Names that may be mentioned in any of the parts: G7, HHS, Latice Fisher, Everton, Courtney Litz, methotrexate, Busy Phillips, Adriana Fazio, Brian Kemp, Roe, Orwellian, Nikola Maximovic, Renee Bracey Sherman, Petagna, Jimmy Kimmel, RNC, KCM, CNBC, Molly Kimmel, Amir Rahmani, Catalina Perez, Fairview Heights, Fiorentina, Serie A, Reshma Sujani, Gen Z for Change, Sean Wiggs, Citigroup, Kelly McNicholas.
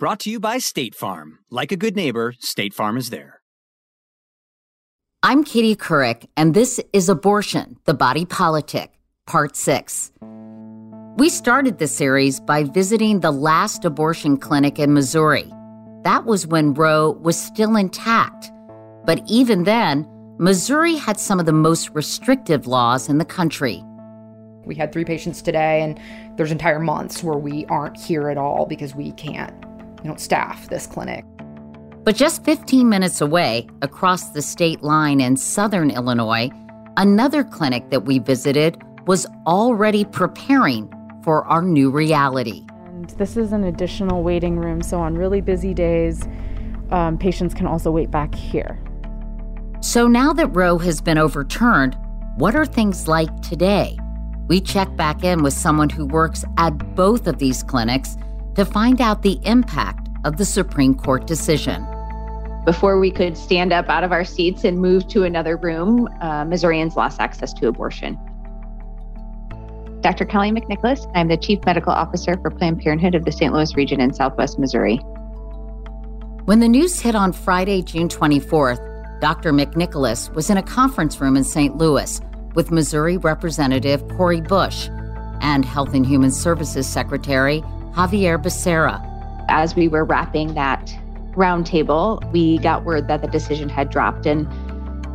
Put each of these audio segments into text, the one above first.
Brought to you by State Farm. Like a good neighbor, State Farm is there. I'm Katie Couric, and this is Abortion, the Body Politic, Part 6. We started this series by visiting the last abortion clinic in Missouri. That was when Roe was still intact. But even then, Missouri had some of the most restrictive laws in the country. We had 3 patients today, and there's entire months where we aren't here at all because we don't staff this clinic. But just 15 minutes away, across the state line in southern Illinois, another clinic that we visited was already preparing for our new reality. And this is an additional waiting room, so on really busy days, patients can also wait back here. So now that Roe has been overturned, what are things like today? We check back in with someone who works at both of these clinics to find out the impact of the Supreme Court decision. Before we could stand up out of our seats and move to another room, Missourians lost access to abortion. Dr. Kelly McNicholas, I'm the Chief Medical Officer for Planned Parenthood of the St. Louis region in Southwest Missouri. When the news hit on Friday, June 24th, Dr. McNicholas was in a conference room in St. Louis with Missouri Representative Corey Bush and Health and Human Services Secretary Javier Becerra. As we were wrapping that roundtable, we got word that the decision had dropped, and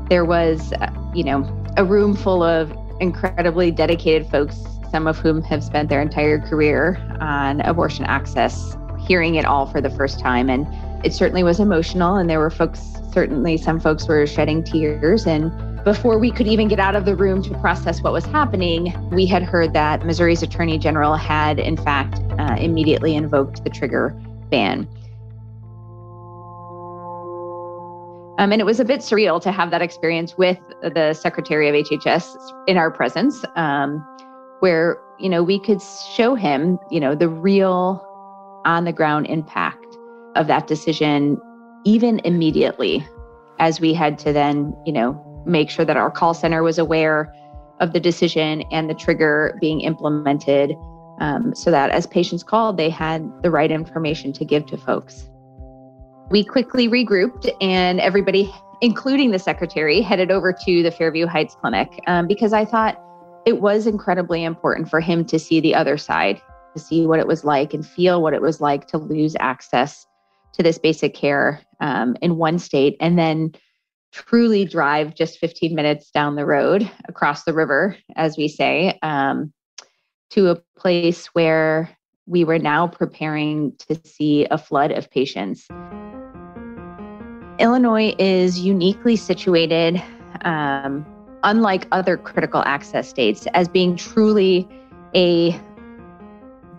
there was, a room full of incredibly dedicated folks, some of whom have spent their entire career on abortion access, hearing it all for the first time. And it certainly was emotional, and there were some folks were shedding tears. And before we could even get out of the room to process what was happening, we had heard that Missouri's Attorney General had, in fact, immediately invoked the trigger ban. And it was a bit surreal to have that experience with the Secretary of HHS in our presence, where, we could show him, the real on-the-ground impact of that decision, even immediately, as we had to then, make sure that our call center was aware of the decision and the trigger being implemented, so that as patients called, they had the right information to give to folks. We quickly regrouped, and everybody, including the secretary, headed over to the Fairview Heights clinic, because I thought it was incredibly important for him to see the other side, to see what it was like and feel what it was like to lose access to this basic care in one state, and then truly drive just 15 minutes down the road, across the river, as we say, to a place where we were now preparing to see a flood of patients. Illinois is uniquely situated, unlike other critical access states, as being truly a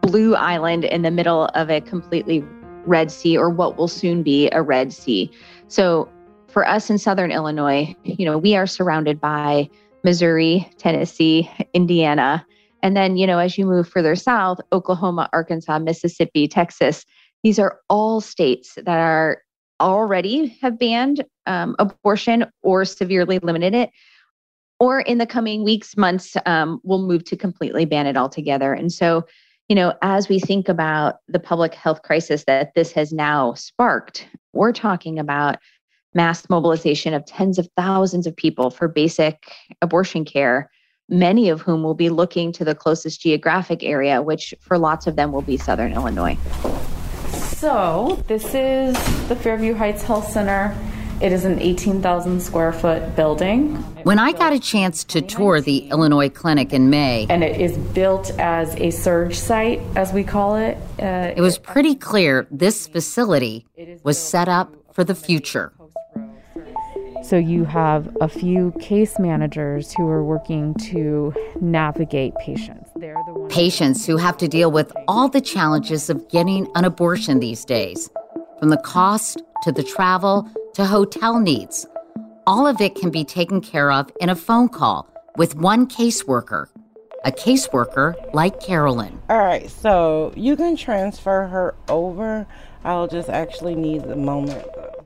blue island in the middle of a completely red sea, or what will soon be a red sea. So for us in Southern Illinois, we are surrounded by Missouri, Tennessee, Indiana, and then, as you move further south, Oklahoma, Arkansas, Mississippi, Texas, these are all states that are already have banned abortion or severely limited it, or in the coming weeks, months, will move to completely ban it altogether. And so, as we think about the public health crisis that this has now sparked, we're talking about mass mobilization of tens of thousands of people for basic abortion care, many of whom will be looking to the closest geographic area, which for lots of them will be Southern Illinois. So this is the Fairview Heights Health Center. It is an 18,000 square foot building. When I got a chance to tour the Illinois clinic in May, and it is built as a surge site, as we call it. It was pretty clear this facility was set up for the future. So you have a few case managers who are working to navigate patients. They're the ones patients who have to deal with all the challenges of getting an abortion these days, from the cost to the travel to hotel needs. All of it can be taken care of in a phone call with one caseworker, a caseworker like Carolyn. All right, so you can transfer her over. I'll just actually need the moment.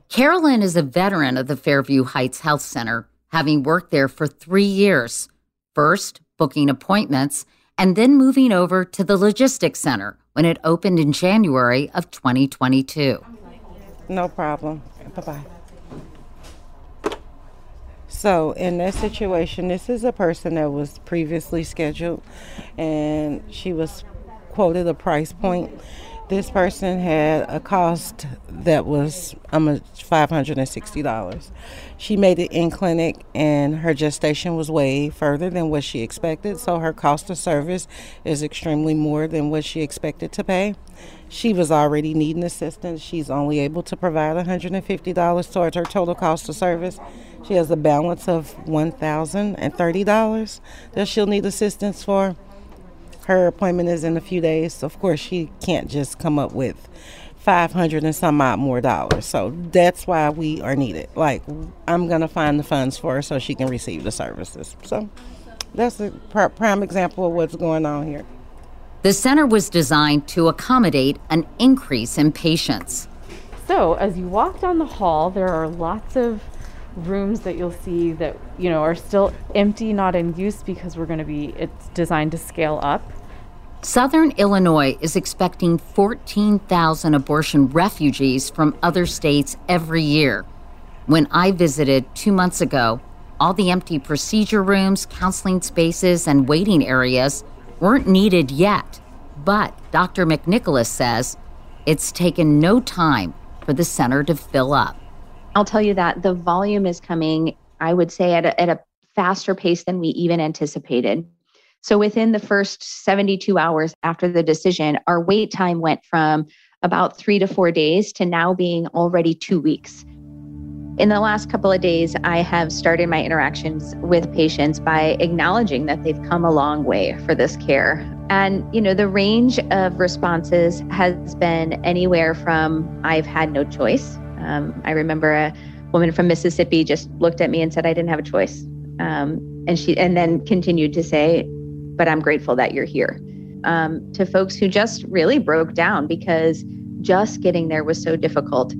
Carolyn is a veteran of the Fairview Heights Health Center, having worked there for 3 years, first booking appointments and then moving over to the logistics center when it opened in January of 2022. No problem. Bye-bye. So in this situation, this is a person that was previously scheduled, and she was quoted a price point. This person had a cost that was $560. She made it in clinic, and her gestation was way further than what she expected, so her cost of service is extremely more than what she expected to pay. She was already needing assistance. She's only able to provide $150 towards her total cost of service. She has a balance of $1,030 that she'll need assistance for. Her appointment is in a few days, so of course she can't just come up with $500 and some odd more. So that's why we are needed. Like, I'm going to find the funds for her so she can receive the services. So that's a prime example of what's going on here. The center was designed to accommodate an increase in patients. So as you walk down the hall, there are lots of rooms that you'll see that, you know, are still empty, not in use, because it's designed to scale up. Southern Illinois is expecting 14,000 abortion refugees from other states every year. When I visited 2 months ago, all the empty procedure rooms, counseling spaces, and waiting areas weren't needed yet, but Dr. McNicholas says it's taken no time for the center to fill up. I'll tell you that the volume is coming, I would say, at a faster pace than we even anticipated. So within the first 72 hours after the decision, our wait time went from about 3 to 4 days to now being already 2 weeks. In the last couple of days, I have started my interactions with patients by acknowledging that they've come a long way for this care. And, you know, the range of responses has been anywhere from, I've had no choice. I remember a woman from Mississippi just looked at me and said, I didn't have a choice. And then continued to say, but I'm grateful that you're here. To folks who just really broke down because just getting there was so difficult.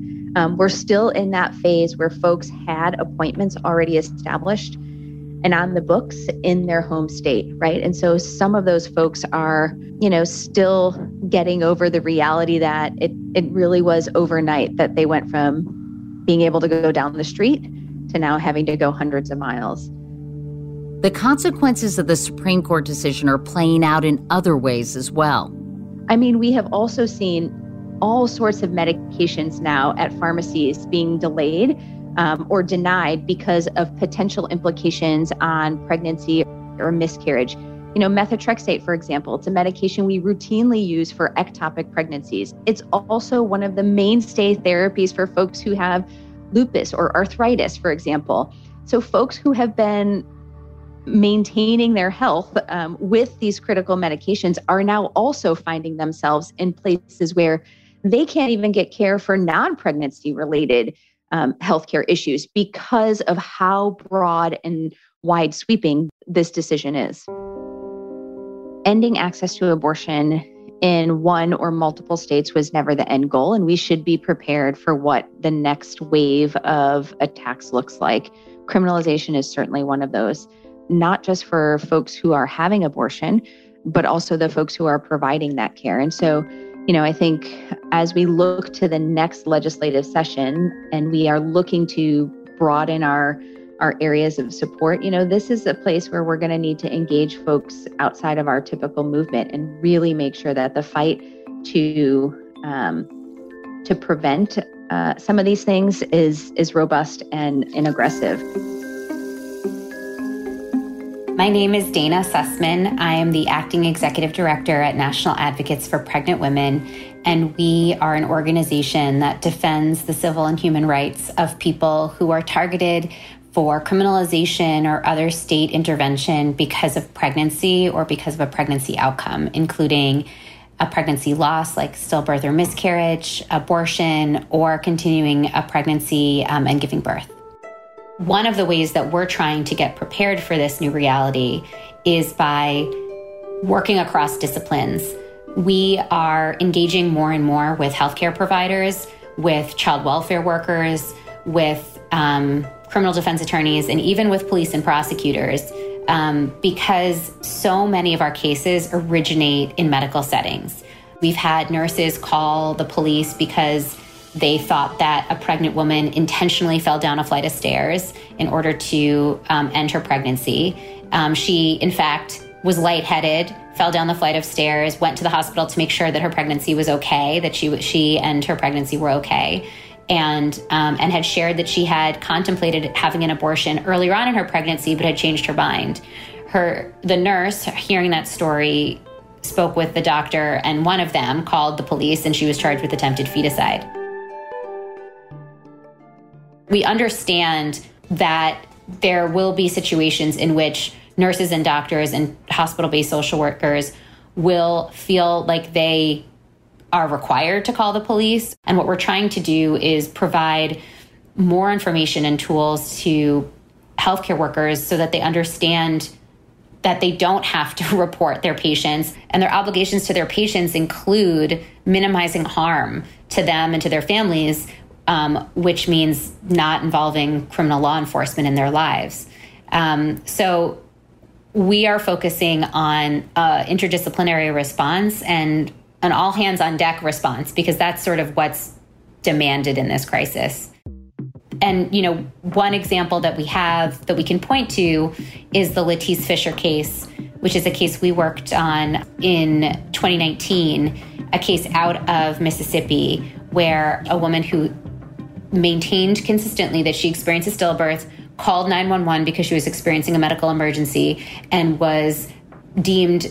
We're still in that phase where folks had appointments already established and on the books in their home state, right? And so some of those folks are, you know, still getting over the reality that it really was overnight that they went from being able to go down the street to now having to go hundreds of miles. The consequences of the Supreme Court decision are playing out in other ways as well. I mean, we have also seen all sorts of medications now at pharmacies being delayed or denied because of potential implications on pregnancy or miscarriage. You know, methotrexate, for example, it's a medication we routinely use for ectopic pregnancies. It's also one of the mainstay therapies for folks who have lupus or arthritis, for example. So folks who have been maintaining their health with these critical medications are now also finding themselves in places where they can't even get care for non-pregnancy related healthcare issues because of how broad and wide sweeping this decision is. Ending access to abortion in one or multiple states was never the end goal, and we should be prepared for what the next wave of attacks looks like. Criminalization is certainly one of those, not just for folks who are having abortion, but also the folks who are providing that care. And so, you know, I think as we look to the next legislative session and we are looking to broaden our areas of support, you know, this is a place where we're going to need to engage folks outside of our typical movement and really make sure that the fight to to prevent some of these things is robust and aggressive. My name is Dana Sussman. I am the acting executive director at National Advocates for Pregnant Women, and we are an organization that defends the civil and human rights of people who are targeted for criminalization or other state intervention because of pregnancy or because of a pregnancy outcome, including a pregnancy loss like stillbirth or miscarriage, abortion, or continuing a pregnancy and giving birth. One of the ways that we're trying to get prepared for this new reality is by working across disciplines. We are engaging more and more with healthcare providers, with child welfare workers, with criminal defense attorneys, and even with police and prosecutors, because so many of our cases originate in medical settings. We've had nurses call the police because they thought that a pregnant woman intentionally fell down a flight of stairs in order to end her pregnancy. She, in fact, was lightheaded, fell down the flight of stairs, went to the hospital to make sure that her pregnancy was okay, that she and her pregnancy were okay, and had shared that she had contemplated having an abortion earlier on in her pregnancy, but had changed her mind. The nurse, hearing that story, spoke with the doctor, and one of them called the police, and she was charged with attempted feticide. We understand that there will be situations in which nurses and doctors and hospital-based social workers will feel like they are required to call the police. And what we're trying to do is provide more information and tools to healthcare workers so that they understand that they don't have to report their patients, and their obligations to their patients include minimizing harm to them and to their families, which means not involving criminal law enforcement in their lives. So we are focusing on interdisciplinary response and an all hands on deck response, because that's sort of what's demanded in this crisis. And, you know, one example that we have that we can point to is the Latice Fisher case, which is a case we worked on in 2019, a case out of Mississippi where a woman who maintained consistently that she experienced a stillbirth, called 911 because she was experiencing a medical emergency, and was deemed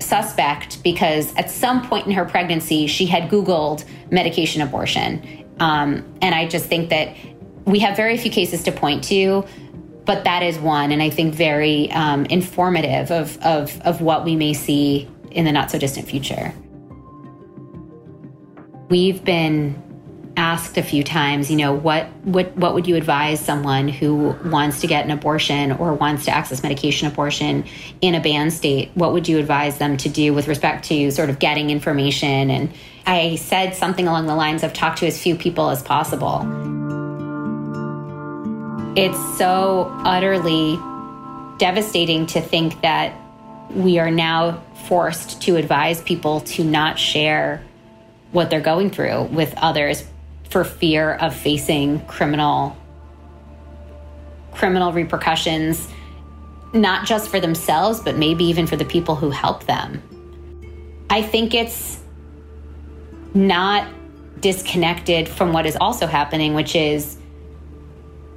suspect because at some point in her pregnancy, she had Googled medication abortion. And I just think that we have very few cases to point to, but that is one, and I think very informative of what we may see in the not so distant future. We've been asked a few times, you know, what would you advise someone who wants to get an abortion or wants to access medication abortion in a banned state? What would you advise them to do with respect to sort of getting information? And I said something along the lines of talk to as few people as possible. It's so utterly devastating to think that we are now forced to advise people to not share what they're going through with others for fear of facing criminal repercussions, not just for themselves, but maybe even for the people who help them. I think it's not disconnected from what is also happening, which is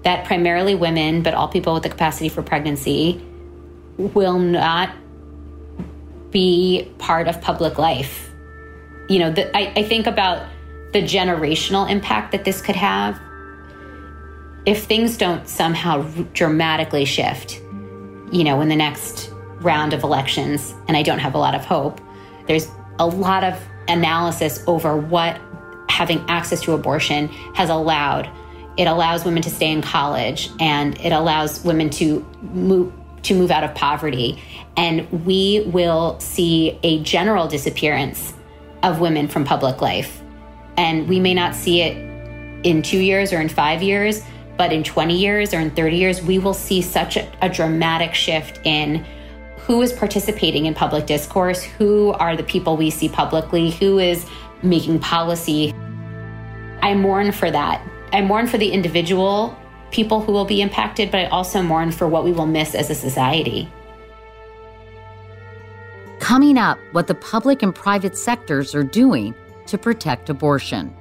that primarily women, but all people with the capacity for pregnancy, will not be part of public life. You know, I think about the generational impact that this could have. If things don't somehow dramatically shift, you know, in the next round of elections, and I don't have a lot of hope, there's a lot of analysis over what having access to abortion has allowed. It allows women to stay in college, and it allows women to move out of poverty. And we will see a general disappearance of women from public life. And we may not see it in 2 years or in 5 years, but in 20 years or in 30 years, we will see such a dramatic shift in who is participating in public discourse, who are the people we see publicly, who is making policy. I mourn for that. I mourn for the individual people who will be impacted, but I also mourn for what we will miss as a society. Coming up, what the public and private sectors are doing to protect abortion.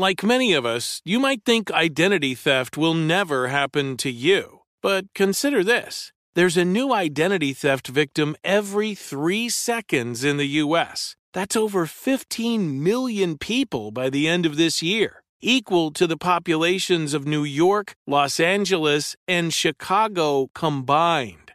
Like many of us, you might think identity theft will never happen to you. But consider this. There's a new identity theft victim every 3 seconds in the U.S. That's over 15 million people by the end of this year, equal to the populations of New York, Los Angeles, and Chicago combined.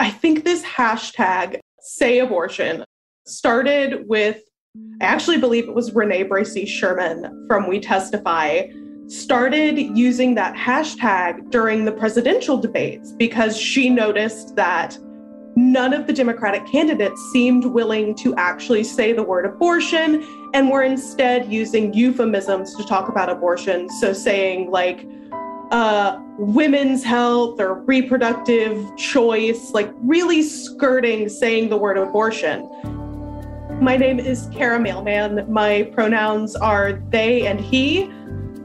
I think this hashtag Say Abortion started with, I actually believe it was Renee Bracey Sherman from We Testify, started using that hashtag during the presidential debates because she noticed that none of the Democratic candidates seemed willing to actually say the word abortion and were instead using euphemisms to talk about abortion. So saying like women's health or reproductive choice, like really skirting saying the word abortion. My name is Kara Mailman. My pronouns are they and he.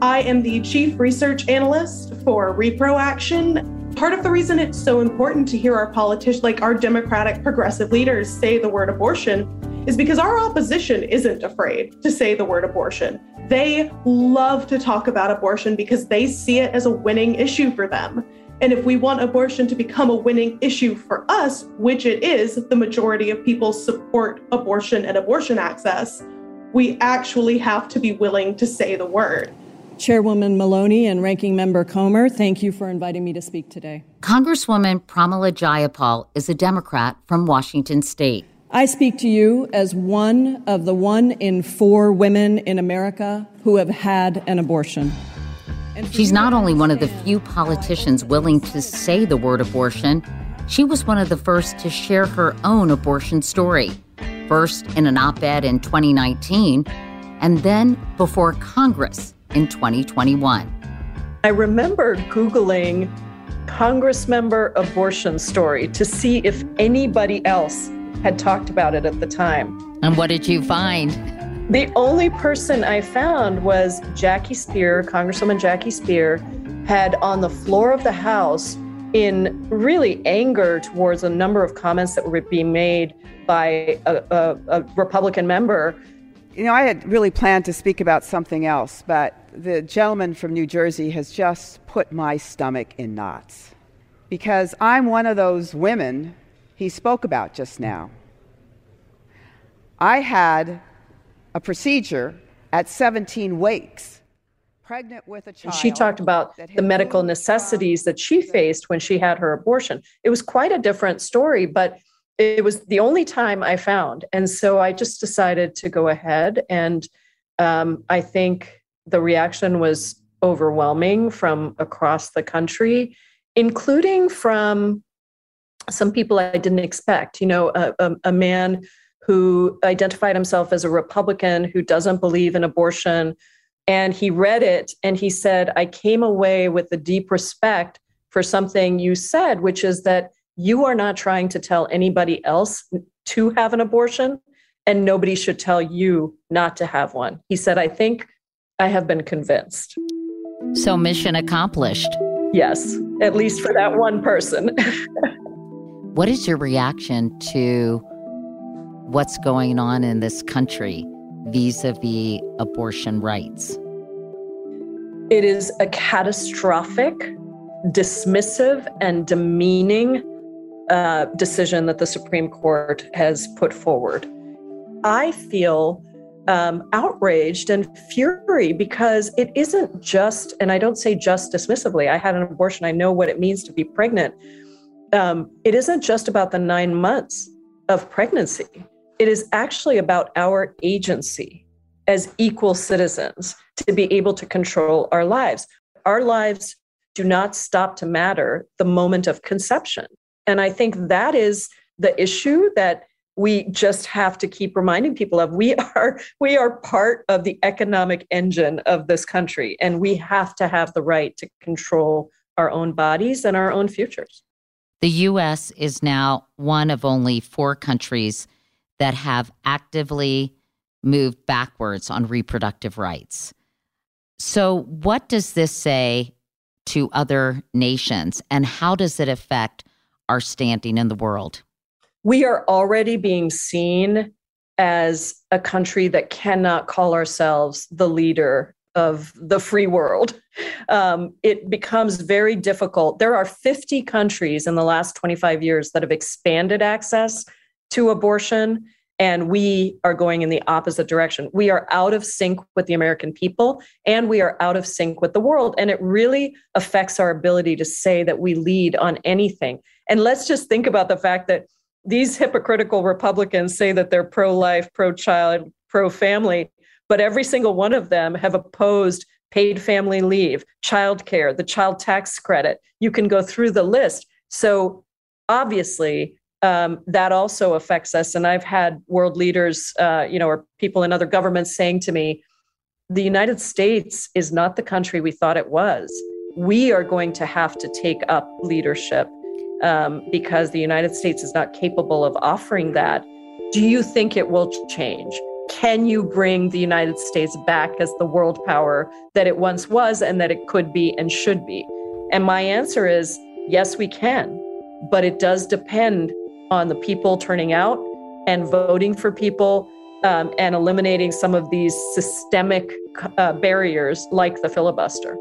I am the chief research analyst for ReproAction. Part of the reason it's so important to hear our politicians, like our Democratic progressive leaders, say the word abortion is because our opposition isn't afraid to say the word abortion. They love to talk about abortion because they see it as a winning issue for them. And if we want abortion to become a winning issue for us, which it is, the majority of people support abortion and abortion access, we actually have to be willing to say the word. Chairwoman Maloney and Ranking Member Comer, thank you for inviting me to speak today. Congresswoman Pramila Jayapal is a Democrat from Washington State. I speak to you as one of the 1 in 4 women in America who have had an abortion. She's not only one of the few politicians willing to say the word abortion, she was one of the first to share her own abortion story, first in an op-ed in 2019, and then before Congress in 2021. I remember Googling Congressmember abortion story to see if anybody else had talked about it at the time. And what did you find? The only person I found was Jackie Speier. Congresswoman Jackie Speier had on the floor of the House, in really anger towards a number of comments that were being made by a Republican member. You know, I had really planned to speak about something else, but the gentleman from New Jersey has just put my stomach in knots because I'm one of those women he spoke about just now. I had a procedure at 17 weeks, pregnant with a child. She talked about the medical necessities that she faced when she had her abortion. It was quite a different story, but it was the only time I found. And so I just decided to go ahead. And I think the reaction was overwhelming from across the country, including from some people I didn't expect. You know, a man who identified himself as a Republican who doesn't believe in abortion. And he read it and he said, I came away with a deep respect for something you said, which is that you are not trying to tell anybody else to have an abortion and nobody should tell you not to have one. He said, I think I have been convinced. So mission accomplished. Yes, at least for that one person. What is your reaction to what's going on in this country vis-a-vis abortion rights? It is a catastrophic, dismissive, and demeaning decision that the Supreme Court has put forward. I feel outraged and fury because it isn't just, and I don't say just dismissively, I had an abortion, I know what it means to be pregnant. It isn't just about the 9 months of pregnancy. It is actually about our agency as equal citizens to be able to control our lives. Our lives do not stop to matter the moment of conception. And I think that is the issue that we just have to keep reminding people of. We are part of the economic engine of this country, and we have to have the right to control our own bodies and our own futures. The U.S. is now one of only 4 countries that have actively moved backwards on reproductive rights. So what does this say to other nations, and how does it affect our standing in the world? We are already being seen as a country that cannot call ourselves the leader of the free world. It becomes very difficult. There are 50 countries in the last 25 years that have expanded access to abortion, and we are going in the opposite direction. We are out of sync with the American people, and we are out of sync with the world. And it really affects our ability to say that we lead on anything. And let's just think about the fact that these hypocritical Republicans say that they're pro-life, pro-child, pro-family, but every single one of them have opposed paid family leave, childcare, the child tax credit. You can go through the list. So obviously, that also affects us. And I've had world leaders, or people in other governments saying to me, the United States is not the country we thought it was. We are going to have to take up leadership because the United States is not capable of offering that. Do you think it will change? Can you bring the United States back as the world power that it once was and that it could be and should be? And my answer is, yes, we can. But it does depend on the people turning out and voting for people and eliminating some of these systemic barriers like the filibuster.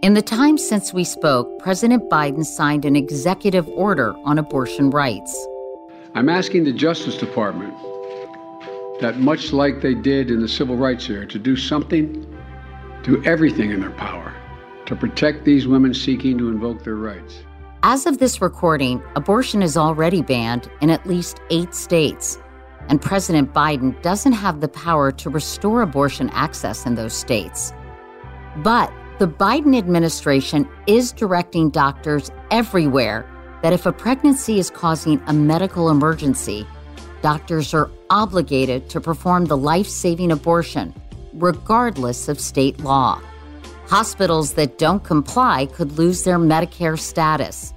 In the time since we spoke, President Biden signed an executive order on abortion rights. I'm asking the Justice Department that, much like they did in the Civil Rights era, to do something, do everything in their power to protect these women seeking to invoke their rights. As of this recording, abortion is already banned in at least 8 states, and President Biden doesn't have the power to restore abortion access in those states. But the Biden administration is directing doctors everywhere that if a pregnancy is causing a medical emergency, doctors are obligated to perform the life-saving abortion, regardless of state law. Hospitals that don't comply could lose their Medicare status.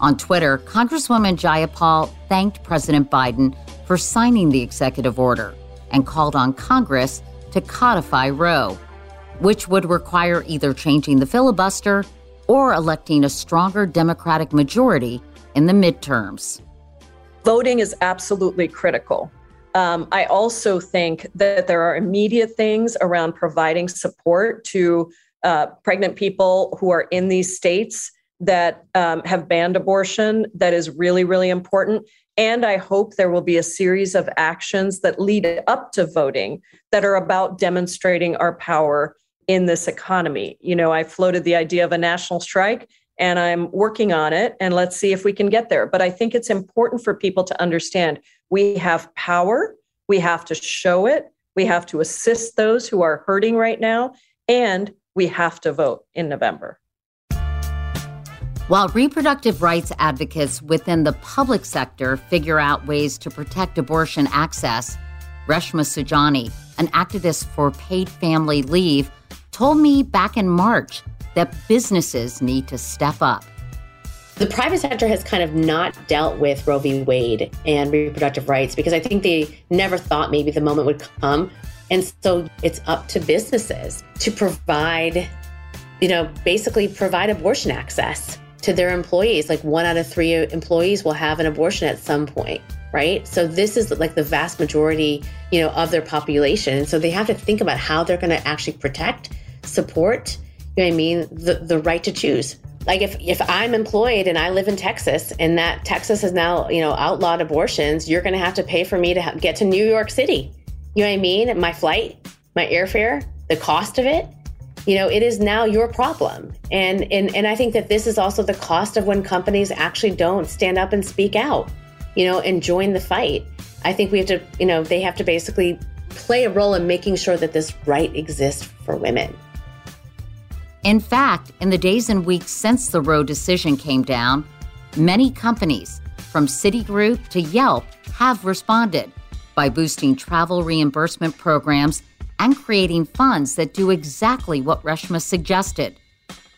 On Twitter, Congresswoman Jayapal thanked President Biden for signing the executive order and called on Congress to codify Roe, which would require either changing the filibuster or electing a stronger Democratic majority in the midterms. Voting is absolutely critical. I also think that there are immediate things around providing support to pregnant people who are in these states that have banned abortion. That is really, really important. And I hope there will be a series of actions that lead up to voting that are about demonstrating our power in this economy. You know, I floated the idea of a national strike, and I'm working on it, and let's see if we can get there. But I think it's important for people to understand we have power, we have to show it, we have to assist those who are hurting right now, and we have to vote in November. While reproductive rights advocates within the public sector figure out ways to protect abortion access, Reshma Sujani, an activist for paid family leave, told me back in March that businesses need to step up. The private sector has kind of not dealt with Roe v. Wade and reproductive rights because I think they never thought maybe the moment would come. And so it's up to businesses to provide, basically provide abortion access to their employees. Like 1 out of 3 employees will have an abortion at some point, right? So this is like the vast majority, you know, of their population. And so they have to think about how they're going to actually protect, support, you know what I mean, the right to choose. Like if I'm employed and I live in Texas and that Texas has now, you know, outlawed abortions, you're going to have to pay for me to get to New York City. You know what I mean? My flight, my airfare, the cost of it, you know, it is now your problem. And I think that this is also the cost of when companies actually don't stand up and speak out, you know, and join the fight. I think we have to, you know, they have to basically play a role in making sure that this right exists for women. In fact, in the days and weeks since the Roe decision came down, many companies, from Citigroup to Yelp, have responded by boosting travel reimbursement programs and creating funds that do exactly what Reshma suggested,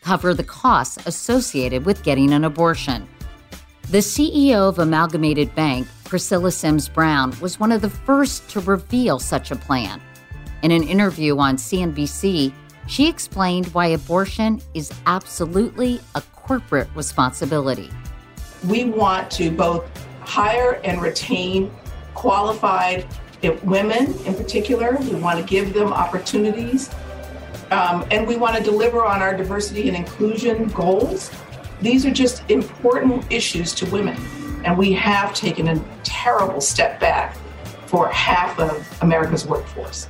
cover the costs associated with getting an abortion. The CEO of Amalgamated Bank, Priscilla Sims Brown, was one of the first to reveal such a plan. In an interview on CNBC, she explained why abortion is absolutely a corporate responsibility. We want to both hire and retain qualified women in particular. We want to give them opportunities, and we want to deliver on our diversity and inclusion goals. These are just important issues to women, and we have taken a terrible step back for half of America's workforce.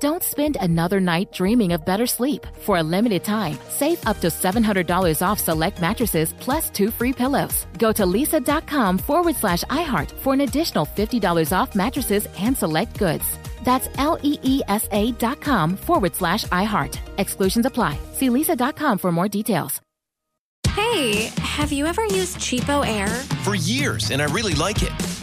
Don't spend another night dreaming of better sleep. For a limited time, save up to $700 off select mattresses plus 2 free pillows. Go to lisa.com/iHeart for an additional $50 off mattresses and select goods. That's leesa.com/iHeart. Exclusions apply. See lisa.com for more details. Hey, have you ever used Cheapo Air? For years, and I really like it.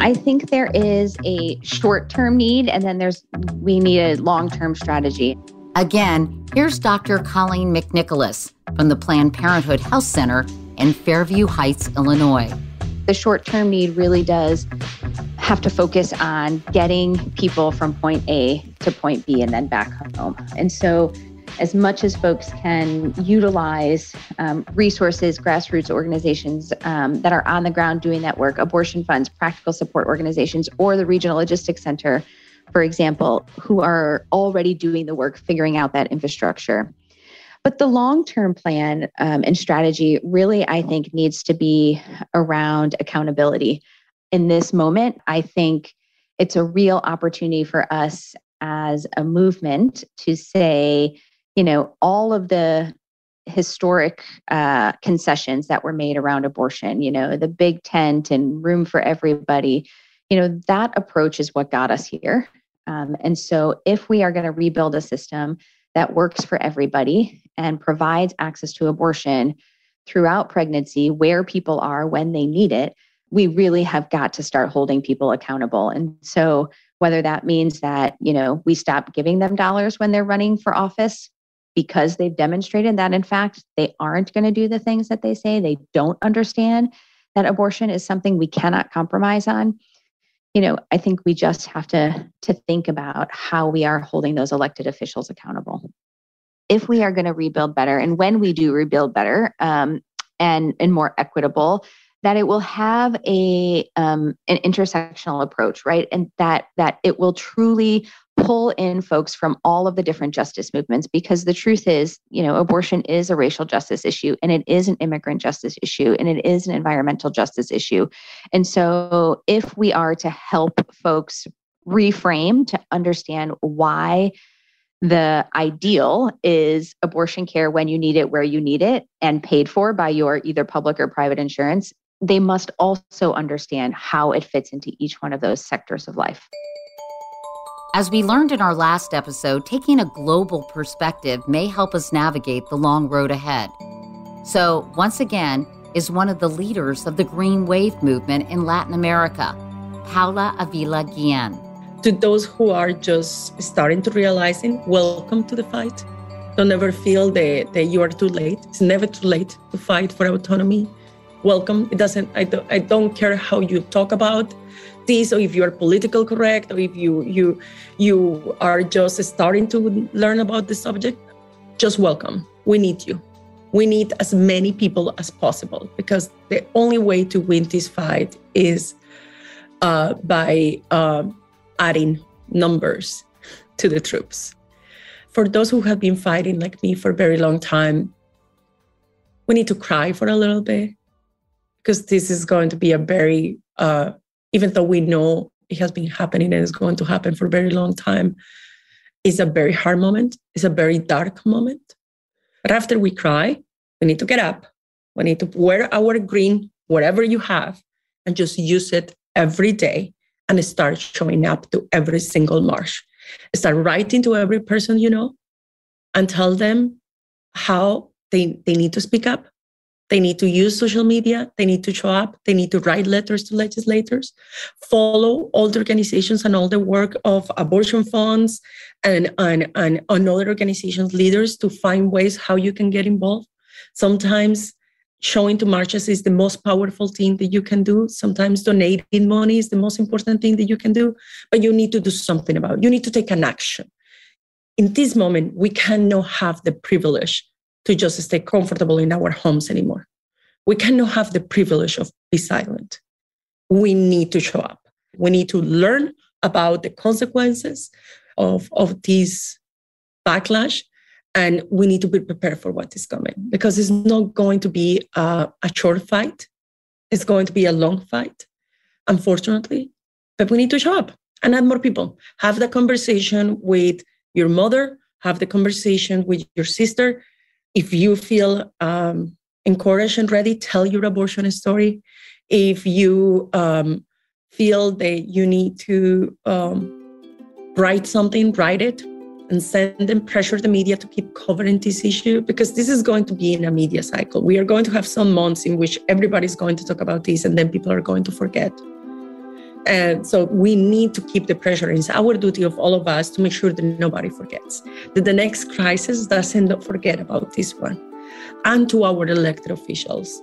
I think there is a short-term need, and then we need a long-term strategy. Again, here's Dr. Colleen McNicholas from the Planned Parenthood Health Center in Fairview Heights, Illinois. The short-term need really does have to focus on getting people from point A to point B and then back home. And so as much as folks can utilize resources, grassroots organizations that are on the ground doing that work, abortion funds, practical support organizations, or the Regional Logistics Center, for example, who are already doing the work, figuring out that infrastructure. But the long-term plan and strategy really, I think, needs to be around accountability. In this moment, I think it's a real opportunity for us as a movement to say, you know, all of the historic concessions that were made around abortion, you know, the big tent and room for everybody, you know, that approach is what got us here. And so if we are going to rebuild a system that works for everybody and provides access to abortion throughout pregnancy, where people are when they need it, we really have got to start holding people accountable. And so whether that means that, you know, we stop giving them dollars when they're running for office, because they've demonstrated that, in fact, they aren't going to do the things that they say. They don't understand that abortion is something we cannot compromise on. You know, I think we just have to think about how we are holding those elected officials accountable. If we are going to rebuild better, and when we do rebuild better and more equitable, that it will have a an intersectional approach, right? And that it will truly pull in folks from all of the different justice movements, because the truth is, you know, abortion is a racial justice issue, and it is an immigrant justice issue, and it is an environmental justice issue. And so if we are to help folks reframe to understand why the ideal is abortion care when you need it, where you need it, and paid for by your either public or private insurance, they must also understand how it fits into each one of those sectors of life. As we learned in our last episode, taking a global perspective may help us navigate the long road ahead. So, once again, is one of the leaders of the Green Wave movement in Latin America, Paula Avila Guillen. To those who are just starting to realize, welcome to the fight. Don't ever feel that you are too late. It's never too late to fight for autonomy. Welcome. I don't care how you talk about this, or if you are political correct, or if you are just starting to learn about the subject. Just welcome. We need you. We need as many people as possible, because the only way to win this fight is by adding numbers to the troops. For those who have been fighting like me for a very long time, we need to cry for a little bit. Because this is going to be a very, even though we know it has been happening and it's going to happen for a very long time, it's a very hard moment. It's a very dark moment. But after we cry, we need to get up. We need to wear our green, whatever you have, and just use it every day and start showing up to every single march. Start writing to every person you know and tell them how they need to speak up. They need to use social media. They need to show up. They need to write letters to legislators, follow all the organizations and all the work of abortion funds and other organizations, leaders, to find ways how you can get involved. Sometimes showing to marches is the most powerful thing that you can do. Sometimes donating money is the most important thing that you can do, but you need to do something about it. You need to take an action. In this moment, we cannot have the privilege to just stay comfortable in our homes anymore. We cannot have the privilege of be silent. We need to show up. We need to learn about the consequences of this backlash, and we need to be prepared for what is coming, because it's not going to be a short fight. It's going to be a long fight, unfortunately, but we need to show up and add more people. Have the conversation with your mother, have the conversation with your sister. If you feel encouraged and ready, tell your abortion story. If you feel that you need to write something, write it and send and pressure the media to keep covering this issue, because this is going to be in a media cycle. We are going to have some months in which everybody's going to talk about this, and then people are going to forget. And so we need to keep the pressure. It's our duty of all of us to make sure that nobody forgets, that the next crisis doesn't forget about this one. And to our elected officials,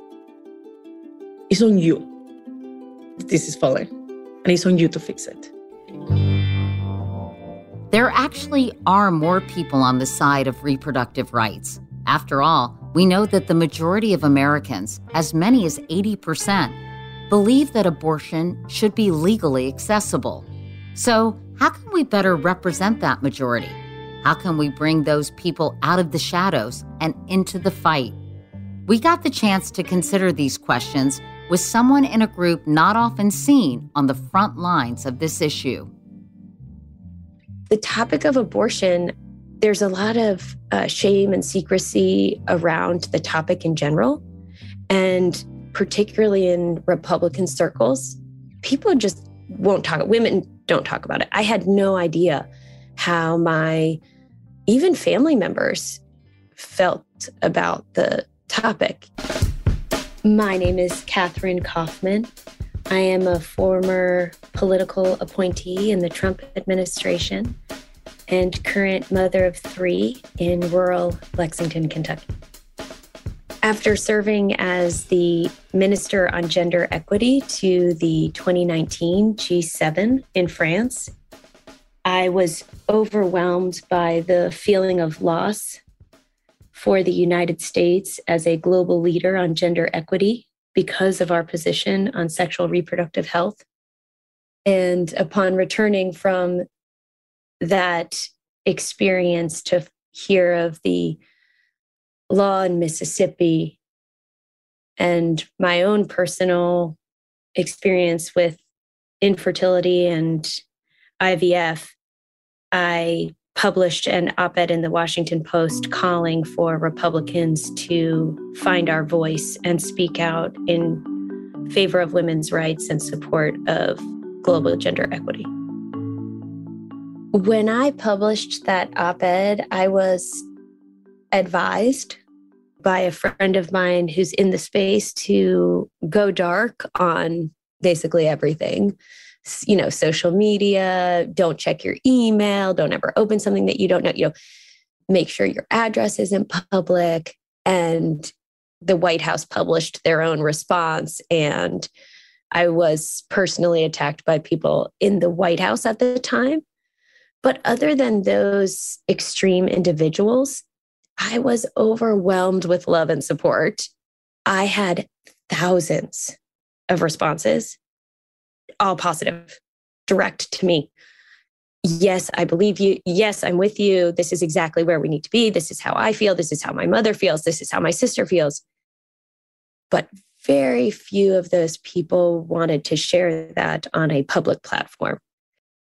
it's on you. This is falling, and it's on you to fix it. There actually are more people on the side of reproductive rights. After all, we know that the majority of Americans, as many as 80%, believe that abortion should be legally accessible. So how can we better represent that majority? How can we bring those people out of the shadows and into the fight? We got the chance to consider these questions with someone in a group not often seen on the front lines of this issue. The topic of abortion, there's a lot of shame and secrecy around the topic in general. And particularly in Republican circles, people just won't talk. Women don't talk about it. I had no idea how my even family members felt about the topic. My name is Katherine Kaufman. I am a former political appointee in the Trump administration and current mother of three in rural Lexington, Kentucky. After serving as the Minister on Gender Equity to the 2019 G7 in France, I was overwhelmed by the feeling of loss for the United States as a global leader on gender equity because of our position on sexual reproductive health. And upon returning from that experience to hear of the law in Mississippi and my own personal experience with infertility and IVF, I published an op-ed in the Washington Post calling for Republicans to find our voice and speak out in favor of women's rights and support of global gender equity. When I published that op-ed, I was advised by a friend of mine who's in the space to go dark on basically everything. You know, social media, don't check your email, don't ever open something that you don't know, you know, make sure your address isn't public. And the White House published their own response. And I was personally attacked by people in the White House at the time. But other than those extreme individuals, I was overwhelmed with love and support. I had thousands of responses, all positive, direct to me. Yes, I believe you. Yes, I'm with you. This is exactly where we need to be. This is how I feel. This is how my mother feels. This is how my sister feels. But very few of those people wanted to share that on a public platform.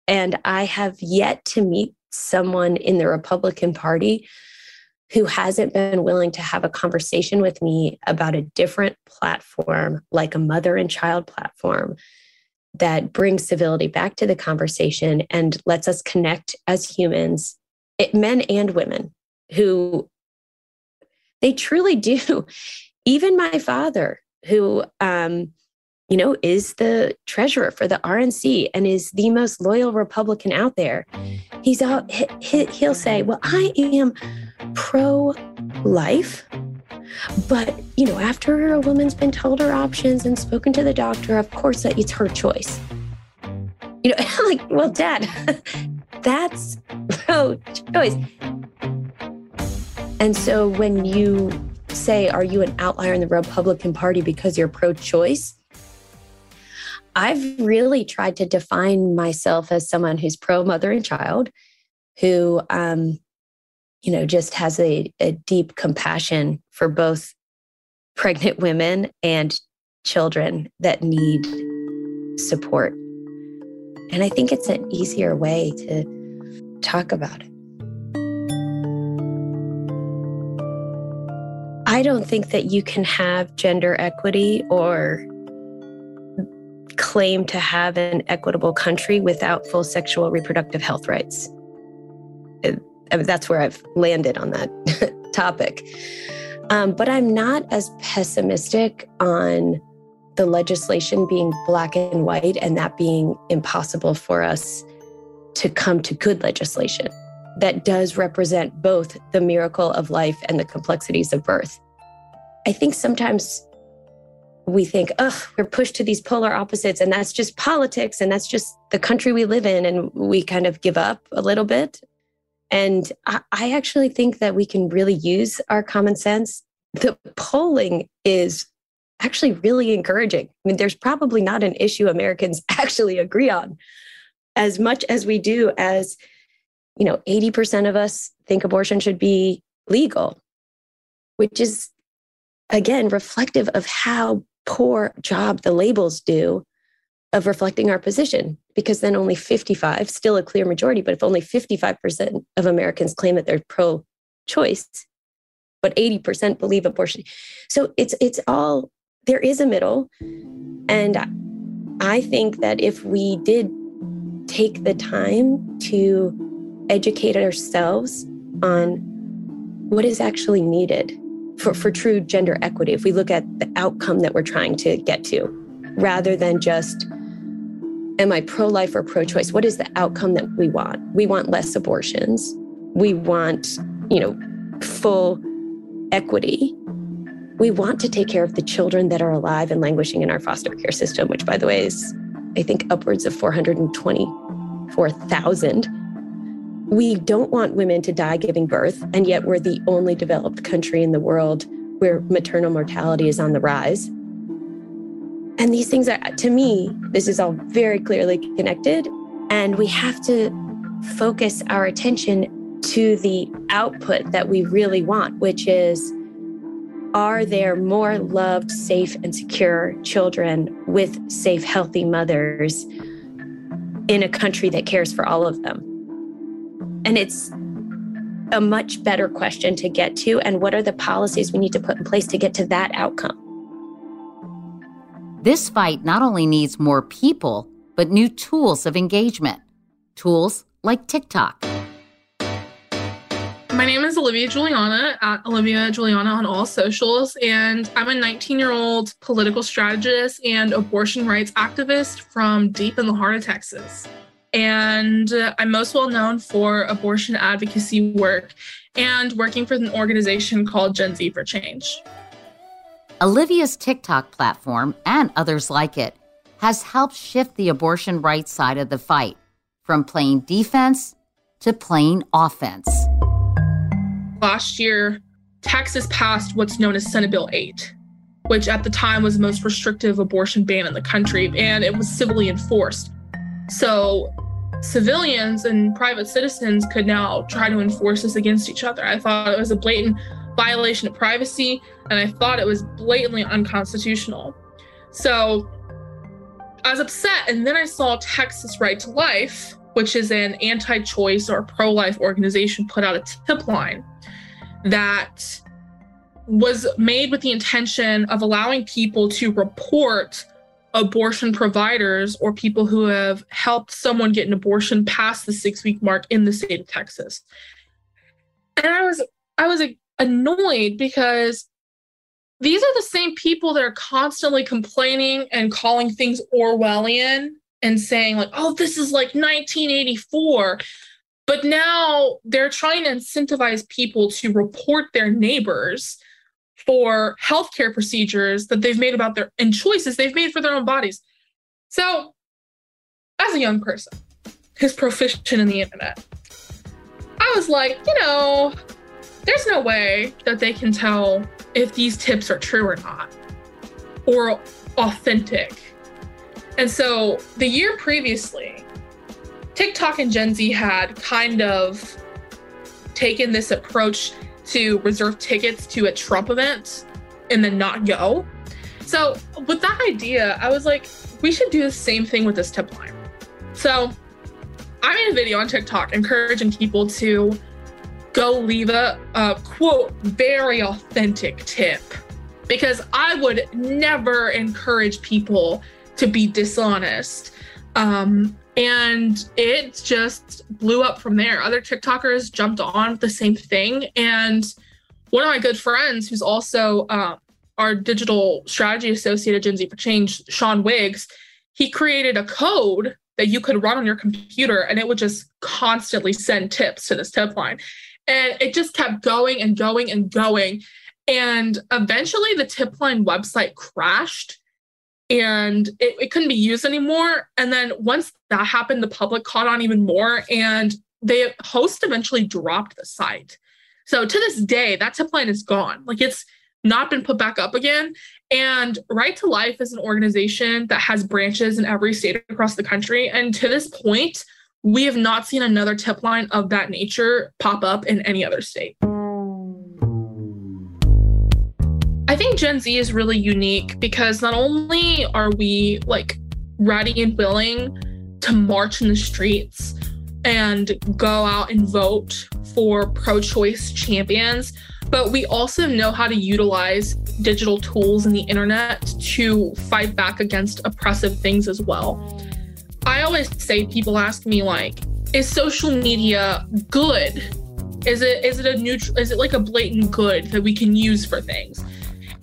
And I have yet to meet someone in the Republican Party who hasn't been willing to have a conversation with me about a different platform, like a mother and child platform, that brings civility back to the conversation and lets us connect as humans, men and women, who they truly do. Even my father, who, is the treasurer for the RNC and is the most loyal Republican out there, he'll say, well, I am pro-life, but, you know, after a woman's been told her options and spoken to the doctor, of course, that it's her choice. You know, I'm like, well, Dad, that's pro-choice. And so when you say, are you an outlier in the Republican Party because you're pro-choice? I've really tried to define myself as someone who's pro-mother and child, who, just has a deep compassion for both pregnant women and children that need support. And I think it's an easier way to talk about it. I don't think that you can have gender equity or claim to have an equitable country without full sexual reproductive health rights. That's where I've landed on that topic. But I'm not as pessimistic on the legislation being black and white and that being impossible for us to come to good legislation that does represent both the miracle of life and the complexities of birth. I think sometimes we think, we're pushed to these polar opposites and that's just politics and that's just the country we live in, and we kind of give up a little bit. And I actually think that we can really use our common sense. The polling is actually really encouraging. I mean, there's probably not an issue Americans actually agree on as much as we do, as, 80% of us think abortion should be legal, which is, again, reflective of how poor job the labels do of reflecting our position, because then only 55, still a clear majority, but if only 55% of Americans claim that they're pro-choice, but 80% believe abortion. So it's all, there is a middle. And I think that if we did take the time to educate ourselves on what is actually needed for true gender equity, if we look at the outcome that we're trying to get to, rather than just, am I pro-life or pro-choice? What is the outcome that we want? We want less abortions. We want, full equity. We want to take care of the children that are alive and languishing in our foster care system, which, by the way, is, I think, upwards of 424,000. We don't want women to die giving birth, and yet we're the only developed country in the world where maternal mortality is on the rise. And these things are, to me, this is all very clearly connected. And we have to focus our attention to the output that we really want, which is, are there more loved, safe, and secure children with safe, healthy mothers in a country that cares for all of them? And it's a much better question to get to. And what are the policies we need to put in place to get to that outcome? This fight not only needs more people, but new tools of engagement. Tools like TikTok. My name is Olivia Juliana, at Olivia Juliana on all socials, and I'm a 19-year-old political strategist and abortion rights activist from deep in the heart of Texas. And I'm most well known for abortion advocacy work and working for an organization called Gen Z for Change. Olivia's TikTok platform, and others like it, has helped shift the abortion rights side of the fight from playing defense to playing offense. Last year, Texas passed what's known as Senate Bill 8, which at the time was the most restrictive abortion ban in the country, and it was civilly enforced. So civilians and private citizens could now try to enforce this against each other. I thought it was a blatant violation of privacy, and I thought it was blatantly unconstitutional. So I was upset, and then I saw Texas Right to Life, which is an anti-choice or pro-life organization, put out a tip line that was made with the intention of allowing people to report abortion providers or people who have helped someone get an abortion past the 6-week mark in the state of Texas. And I was annoyed because these are the same people that are constantly complaining and calling things Orwellian and saying like, oh, this is like 1984. But now they're trying to incentivize people to report their neighbors for healthcare procedures that they've made about their and choices they've made for their own bodies. So as a young person who's proficient in the internet, I was like, there's no way that they can tell if these tips are true or not, or authentic. And so the year previously, TikTok and Gen Z had kind of taken this approach to reserve tickets to a Trump event and then not go. So with that idea, I was like, we should do the same thing with this tip line. So I made a video on TikTok encouraging people to go leave a quote, very authentic tip, because I would never encourage people to be dishonest. And it just blew up from there. Other TikTokers jumped on the same thing. And one of my good friends, who's also our digital strategy associate at Gen Z for Change, Sean Wiggs, he created a code that you could run on your computer, and it would just constantly send tips to this tip line. And it just kept going and going and going. And eventually the tip line website crashed, and it couldn't be used anymore. And then once that happened, the public caught on even more, and the host eventually dropped the site. So to this day, that tip line is gone. Like, it's not been put back up again. And Right to Life is an organization that has branches in every state across the country. And to this point, we have not seen another tip line of that nature pop up in any other state. I think Gen Z is really unique because not only are we like ready and willing to march in the streets and go out and vote for pro-choice champions, but we also know how to utilize digital tools and the internet to fight back against oppressive things as well. I always say, people ask me like, is social media good? Is it like a blatant good that we can use for things?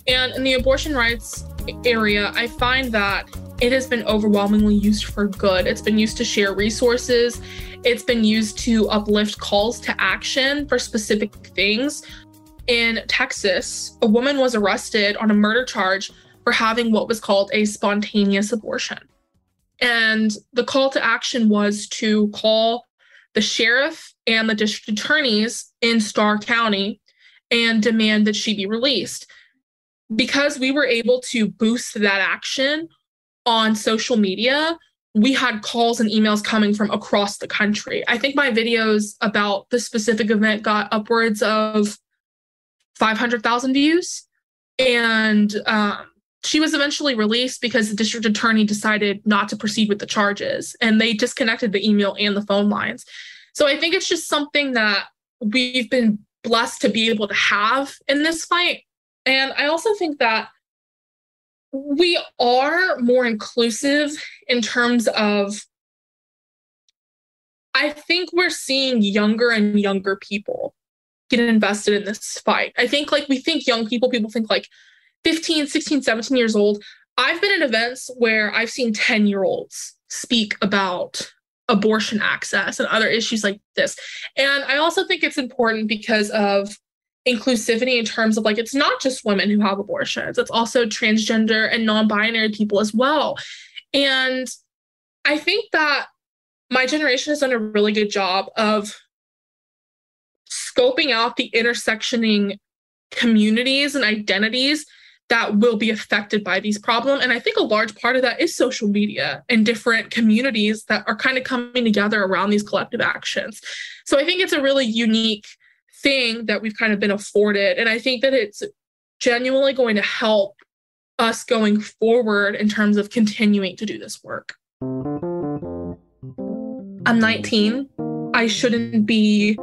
And in the abortion rights area, I find that it has been overwhelmingly used for good. It's been used to share resources. It's been used to uplift calls to action for specific things. In Texas, a woman was arrested on a murder charge for having what was called a spontaneous abortion. And the call to action was to call the sheriff and the district attorneys in Starr County and demand that she be released. Because we were able to boost that action, on social media, we had calls and emails coming from across the country. I think my videos about the specific event got upwards of 500,000 views. And she was eventually released because the district attorney decided not to proceed with the charges. And they disconnected the email and the phone lines. So I think it's just something that we've been blessed to be able to have in this fight. And I also think that we are more inclusive in terms of, I think we're seeing younger and younger people get invested in this fight. I think like we think young people think like 15, 16, 17 years old. I've been at events where I've seen 10-year-olds speak about abortion access and other issues like this. And I also think it's important because of inclusivity in terms of like, it's not just women who have abortions. It's also transgender and non-binary people as well. And I think that my generation has done a really good job of scoping out the intersectioning communities and identities that will be affected by these problems. And I think a large part of that is social media and different communities that are kind of coming together around these collective actions. So I think it's a really unique thing that we've kind of been afforded. And I think that it's genuinely going to help us going forward in terms of continuing to do this work. I'm 19. I shouldn't be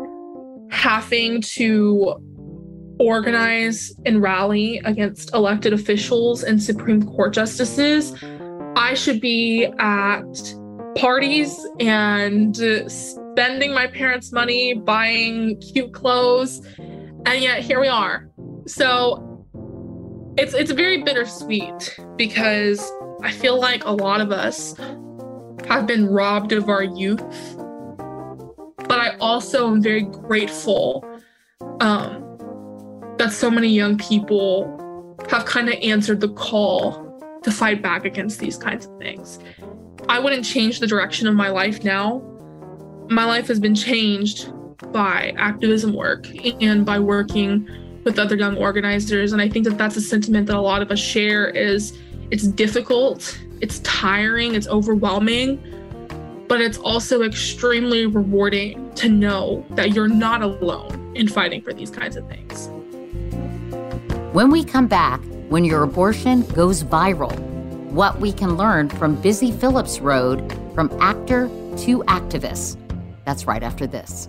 having to organize and rally against elected officials and Supreme Court justices. I should be at parties and spending my parents' money, buying cute clothes, and yet here we are. So it's very bittersweet because I feel like a lot of us have been robbed of our youth, but I also am very grateful that so many young people have kind of answered the call to fight back against these kinds of things. I wouldn't change the direction of my life now. My life has been changed by activism work and by working with other young organizers. And I think that that's a sentiment that a lot of us share is it's difficult, it's tiring, it's overwhelming, but it's also extremely rewarding to know that you're not alone in fighting for these kinds of things. When we come back, when your abortion goes viral, what we can learn from Busy Phillips' road from actor to activist. That's right after this.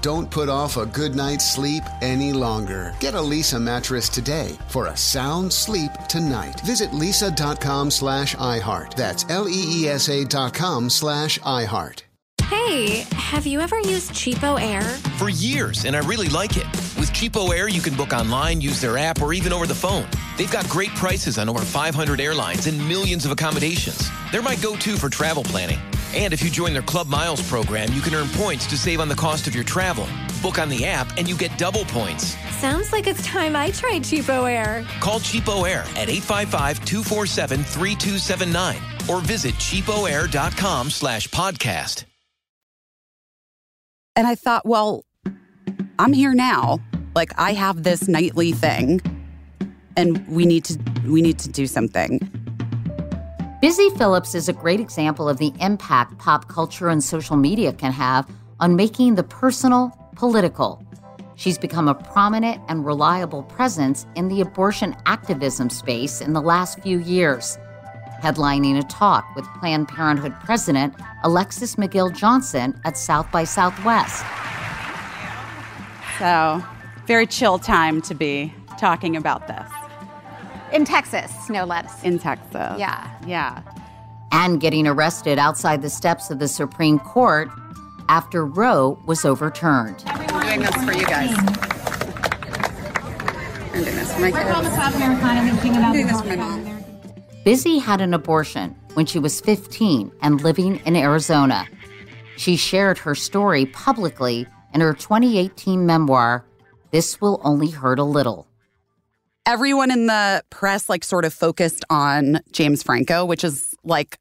Don't put off a good night's sleep any longer. Get a Lisa mattress today for a sound sleep tonight. Visit lisa.com/iHeart. That's LEESA.com/iHeart. Hey, have you ever used Cheapo Air? For years, and I really like it. With Cheapo Air, you can book online, use their app, or even over the phone. They've got great prices on over 500 airlines and millions of accommodations. They're my go-to for travel planning. And if you join their Club Miles program, you can earn points to save on the cost of your travel. Book on the app, and you get double points. Sounds like it's time I tried Cheapo Air. Call Cheapo Air at 855-247-3279 or visit cheapoair.com/podcast. And I thought, well, I'm here now. Like, I have this nightly thing, and we need to do something. Busy Phillips is a great example of the impact pop culture and social media can have on making the personal political. She's become a prominent and reliable presence in the abortion activism space in the last few years, headlining a talk with Planned Parenthood President Alexis McGill Johnson at South by Southwest. So, very chill time to be talking about this. In Texas, no less. In Texas. Yeah. Yeah. And getting arrested outside the steps of the Supreme Court after Roe was overturned. I'm doing this for you guys. I'm doing this for my kids. I'm doing this for my mom. Busy had an abortion when she was 15 and living in Arizona. She shared her story publicly in her 2018 memoir, This Will Only Hurt a Little. Everyone in the press, like, sort of focused on James Franco, which is, like,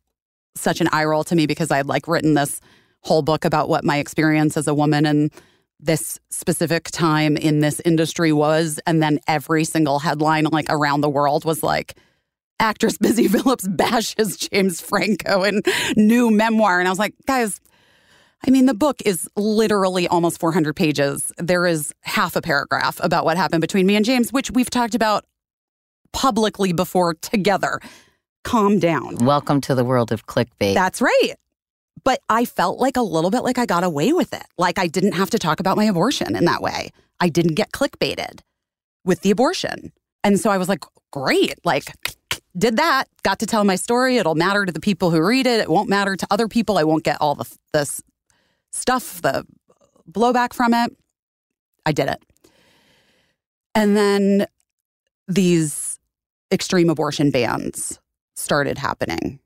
such an eye roll to me because I had, like, written this whole book about what my experience as a woman and this specific time in this industry was. And then every single headline, like, around the world was, like, actress Busy Phillips bashes James Franco in new memoir. And I was like, guys, I mean, the book is literally almost 400 pages. There is half a paragraph about what happened between me and James, which we've talked about publicly before together. Calm down. Welcome to the world of clickbait. That's right. But I felt like a little bit like I got away with it. Like I didn't have to talk about my abortion in that way. I didn't get clickbaited with the abortion. And so I was like, great, like did that, got to tell my story. It'll matter to the people who read it. It won't matter to other people. I won't get all this stuff, the blowback from it. I did it. And then these extreme abortion bans started happening.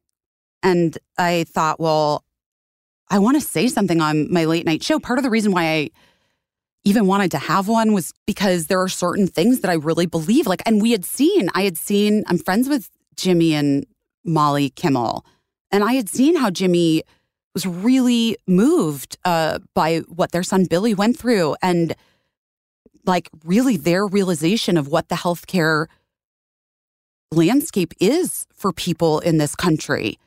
And I thought, well, I want to say something on my late night show. Part of the reason why I even wanted to have one was because there are certain things that I really believe. Like, and I had seen, I'm friends with Jimmy and Molly Kimmel, and I had seen how Jimmy was really moved by what their son Billy went through and, like, really their realization of what the healthcare landscape is for people in this country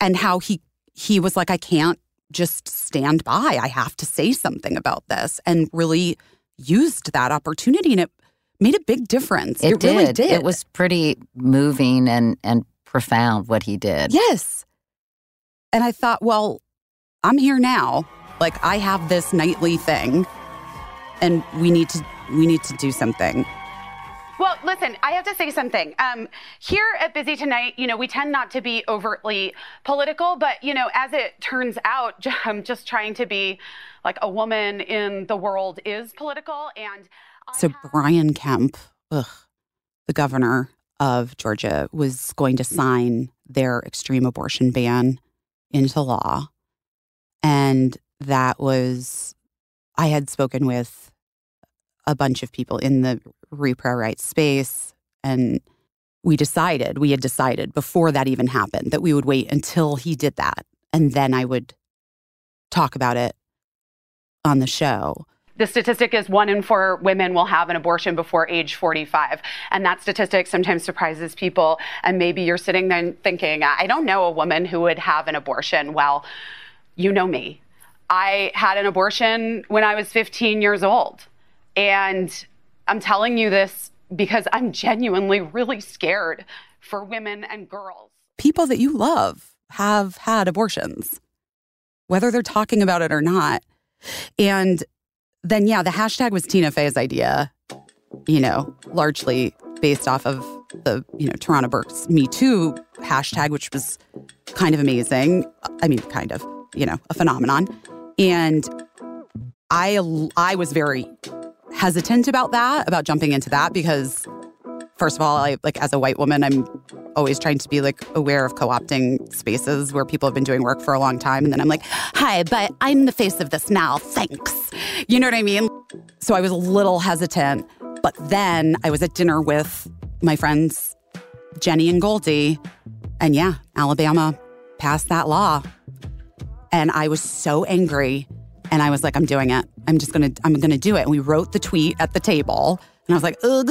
and how he was like, I can't just stand by. I have to say something about this, and really used that opportunity, and it made a big difference. It really did. It was pretty moving and profound what he did. Yes. And I thought, well, I'm here now. Like, I have this nightly thing, and we need to do something. Well, listen, I have to say something. Here at Busy Tonight, you know, we tend not to be overtly political, but, you know, as it turns out, I'm just trying to be like a woman in the world is political. And Brian Kemp, the governor of Georgia, was going to sign their extreme abortion ban into law. And that was, I had spoken with a bunch of people in the repro rights space, and we had decided before that even happened that we would wait until he did that, and then I would talk about it on the show. The statistic is 1 in 4 women will have an abortion before age 45. And that statistic sometimes surprises people. And maybe you're sitting there thinking, I don't know a woman who would have an abortion. Well, you know me. I had an abortion when I was 15 years old. And I'm telling you this because I'm genuinely really scared for women and girls. People that you love have had abortions, whether they're talking about it or not. And then, yeah, the hashtag was Tina Fey's idea, you know, largely based off of the, you know, Tarana Burke's Me Too hashtag, which was kind of amazing. I mean, kind of, you know, a phenomenon. And I was very hesitant about jumping into that, because first of all, I, like, as a white woman, I'm always trying to be, like, aware of co-opting spaces where people have been doing work for a long time. And then I'm like, hi, but I'm the face of this now. Thanks. You know what I mean? So I was a little hesitant. But then I was at dinner with my friends Jenny and Goldie. And yeah, Alabama passed that law. And I was so angry. And I was like, I'm doing it. I'm going to do it. And we wrote the tweet at the table. And I was like, ugh,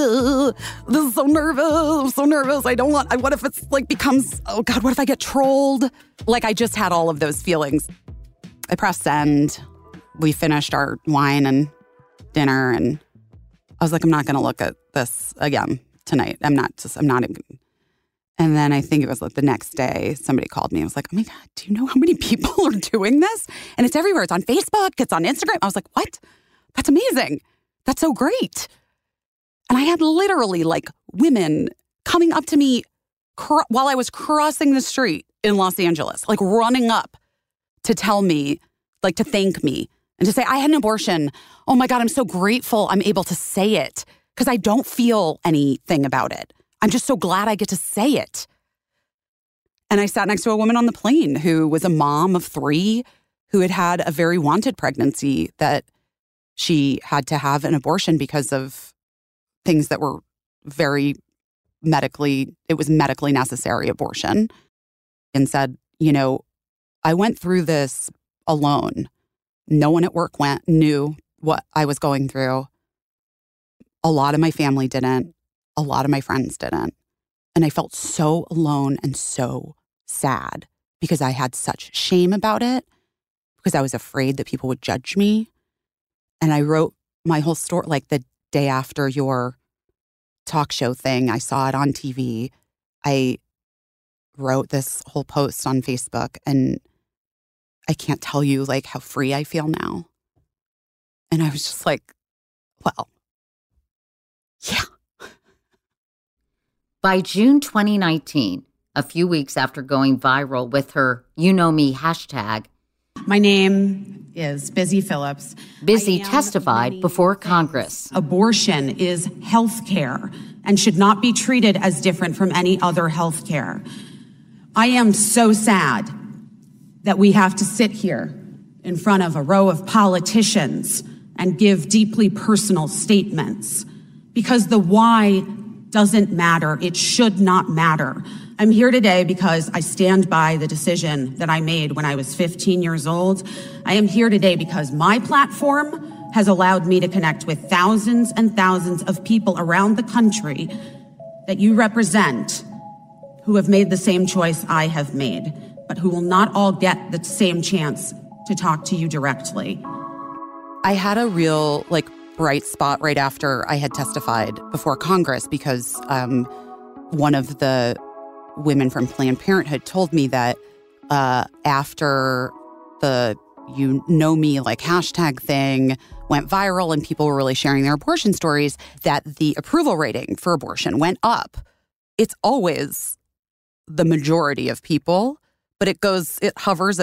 this is so nervous. I'm so nervous. What if it's like becomes, oh God, what if I get trolled? Like, I just had all of those feelings. I pressed send. We finished our wine and dinner. And I was like, I'm not going to look at this again tonight. I'm not. And then I think it was like the next day, somebody called me. I was like, oh my God, do you know how many people are doing this? And it's everywhere. It's on Facebook. It's on Instagram. I was like, what? That's amazing. That's so great. And I had literally like women coming up to me while I was crossing the street in Los Angeles, like running up to tell me, like to thank me and to say, I had an abortion. Oh my God, I'm so grateful I'm able to say it because I don't feel anything about it. I'm just so glad I get to say it. And I sat next to a woman on the plane who was a mom of three who had had a very wanted pregnancy that she had to have an abortion because of things that were very medically necessary abortion, and said, you know, I went through this alone. No one at work knew what I was going through. A lot of my family didn't. A lot of my friends didn't. And I felt so alone and so sad because I had such shame about it, because I was afraid that people would judge me. And I wrote my whole story, like the day after your talk show thing, I saw it on TV. I wrote this whole post on Facebook, and I can't tell you like how free I feel now. And I was just like, well, yeah. By June 2019, a few weeks after going viral with her You Know Me hashtag, my name is Busy Phillips. Busy testified before Congress. Abortion is health care and should not be treated as different from any other health care. I am so sad that we have to sit here in front of a row of politicians and give deeply personal statements because the why doesn't matter. It should not matter. I'm here today because I stand by the decision that I made when I was 15 years old. I am here today because my platform has allowed me to connect with thousands and thousands of people around the country that you represent who have made the same choice I have made, but who will not all get the same chance to talk to you directly. I had a real, bright spot right after I had testified before Congress because one of the women from Planned Parenthood told me that after the You Know Me hashtag thing went viral and people were really sharing their abortion stories, that the approval rating for abortion went up. It's always the majority of people, but it hovers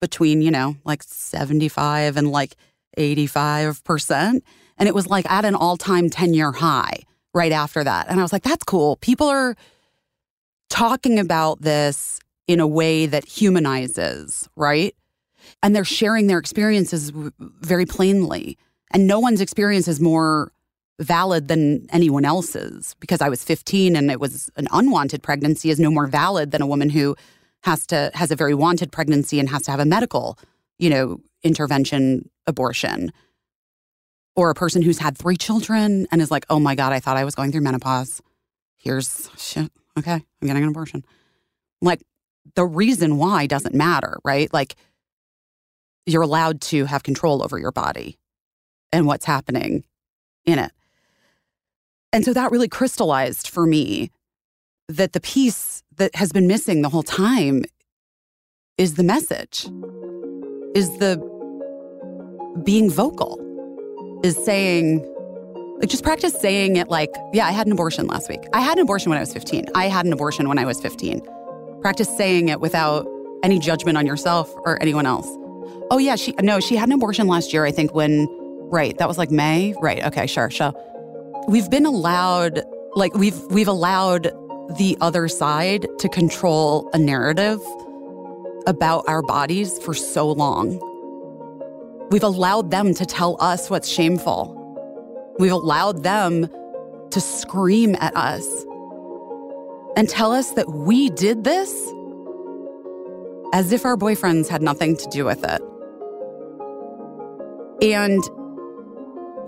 between, 75 and 85%. And it was at an all-time 10-year high right after that. And I was like, that's cool. People are talking about this in a way that humanizes, right? And they're sharing their experiences very plainly. And no one's experience is more valid than anyone else's. Because I was 15 and it was an unwanted pregnancy is no more valid than a woman who has a very wanted pregnancy and has to have a medical, intervention abortion, or a person who's had three children and is like, oh my God, I thought I was going through menopause. Here's shit. Okay, I'm getting an abortion. The reason why doesn't matter, right? You're allowed to have control over your body and what's happening in it. And so that really crystallized for me that the piece that has been missing the whole time is the message, is the being vocal, is saying, just practice saying it yeah, I had an abortion last week. I had an abortion when I was 15. I had an abortion when I was 15. Practice saying it without any judgment on yourself or anyone else. Oh yeah, she had an abortion last year, I think right, that was May? Right, okay, sure. We've been allowed, we've allowed the other side to control a narrative about our bodies for so long. We've allowed them to tell us what's shameful. We've allowed them to scream at us and tell us that we did this as if our boyfriends had nothing to do with it. And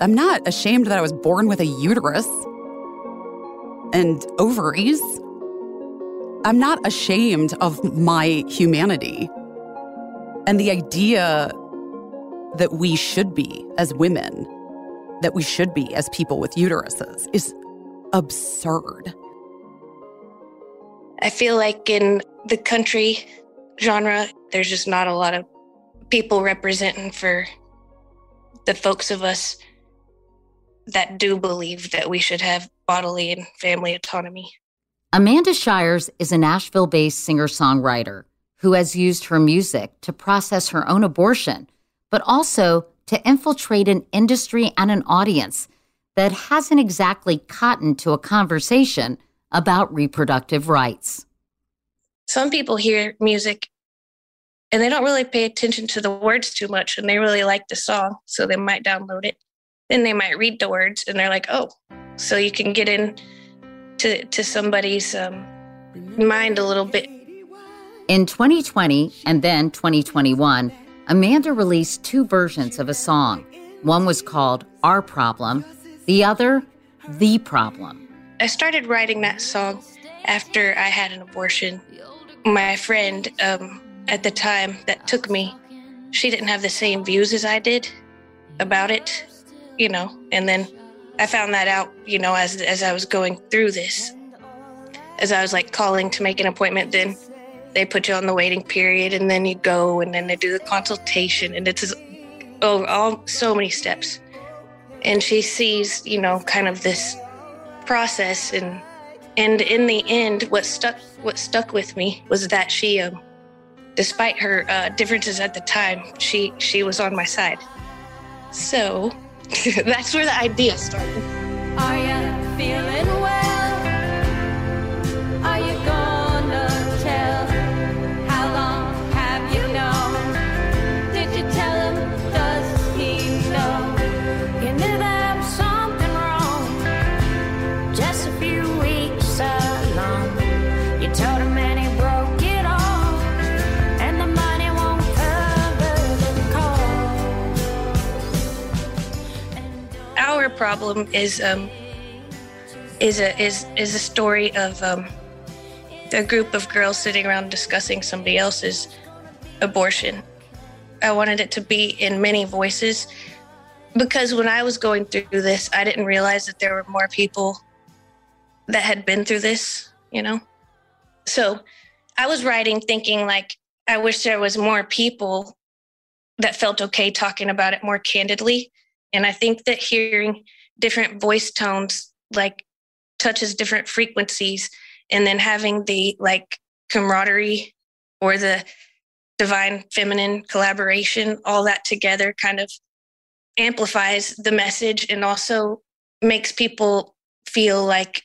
I'm not ashamed that I was born with a uterus and ovaries. I'm not ashamed of my humanity and the idea that we should be as women, that we should be as people with uteruses is absurd. I feel in the country genre, there's just not a lot of people representing for the folks of us that do believe that we should have bodily and family autonomy. Amanda Shires is a Nashville-based singer-songwriter who has used her music to process her own abortion, but also to infiltrate an industry and an audience that hasn't exactly cottoned to a conversation about reproductive rights. Some people hear music and they don't really pay attention to the words too much, and they really like the song, so they might download it. Then they might read the words and they're like, oh, so you can get in to somebody's mind a little bit. In 2020 and then 2021, Amanda released two versions of a song. One was called Our Problem, the other, The Problem. I started writing that song after I had an abortion. My friend at the time that took me, she didn't have the same views as I did about it, you know, and then I found that out, you know, as I was going through this, as I was like calling to make an appointment, then they put you on the waiting period and then you go and then they do the consultation and it's so many steps. And she sees, you know, kind of this process, and in the end, what stuck with me was that she, despite her differences at the time, she was on my side. So that's where the idea started. Are you feeling well? Are you gonna tell? How long have you known? Did you tell him? Does he know? You knew there was something wrong. Just a few weeks along. You told him and he broke it all. And the money won't cover the call. Our Problem is a story of a group of girls sitting around discussing somebody else's abortion. I wanted it to be in many voices because when I was going through this, I didn't realize that there were more people that had been through this, you know? So I was writing thinking like, I wish there was more people that felt okay talking about it more candidly. And I think that hearing different voice tones, like touches different frequencies, and then having the like camaraderie or the divine feminine collaboration, all that together kind of amplifies the message and also makes people feel like,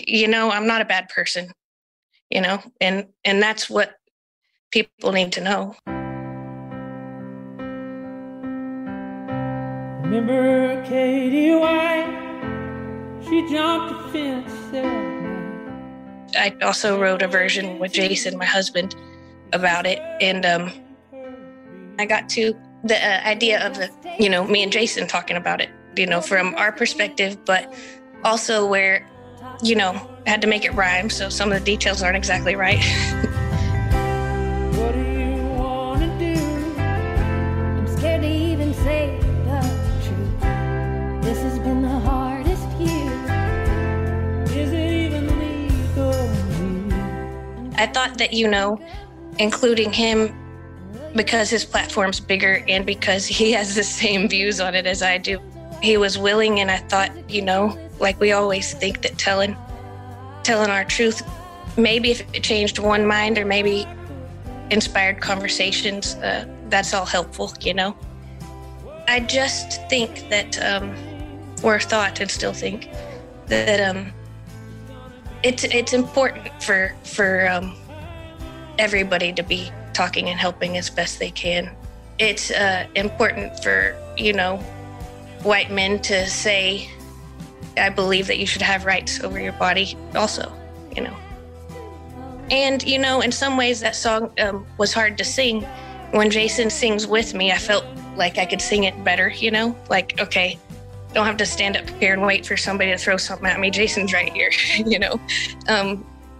you know, I'm not a bad person, you know, and that's what people need to know. Remember Katie White, she jumped the fence there. I also wrote a version with Jason, my husband, about it. And I got to the idea of, you know, me and Jason talking about it, you know, from our perspective, but also where, you know, I had to make it rhyme. So some of the details aren't exactly right. What do you want to do? I'm scared to even say the truth. This has been the hardest year. Is it? I thought that, you know, including him because his platform's bigger and because he has the same views on it as I do, he was willing. And I thought, you know, like we always think that telling our truth, maybe if it changed one mind or maybe inspired conversations, that's all helpful, you know. I just think that, or thought and still think that, It's important for everybody to be talking and helping as best they can. It's important for, you know, white men to say, I believe that you should have rights over your body also, you know. And, you know, in some ways that song was hard to sing. When Jason sings with me, I felt like I could sing it better, you know, like, okay, don't have to stand up here and wait for somebody to throw something at me. Jason's right here, you know,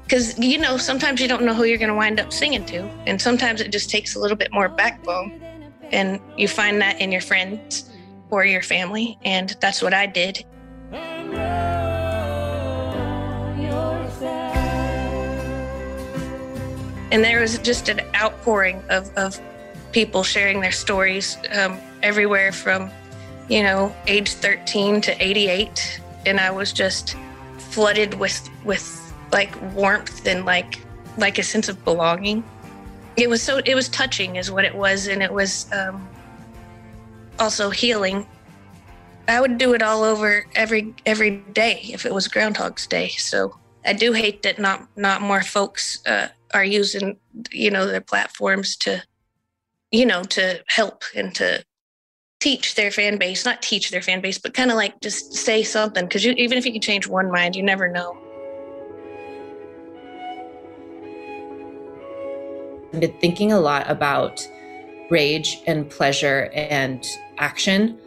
because, you know, sometimes you don't know who you're going to wind up singing to. And sometimes it just takes a little bit more backbone. And you find that in your friends or your family. And that's what I did. And there was just an outpouring of people sharing their stories everywhere from you know, age 13 to 88. And I was just flooded with like warmth and like a sense of belonging. It was touching is what it was. And it was also healing. I would do it all over every day if it was Groundhog's Day. So I do hate that not more folks are using, you know, their platforms to, you know, to help and to teach their fan base, not teach their fan base, but kind of like just say something. Because even if you can change one mind, you never know. I've been thinking a lot about rage and pleasure and action.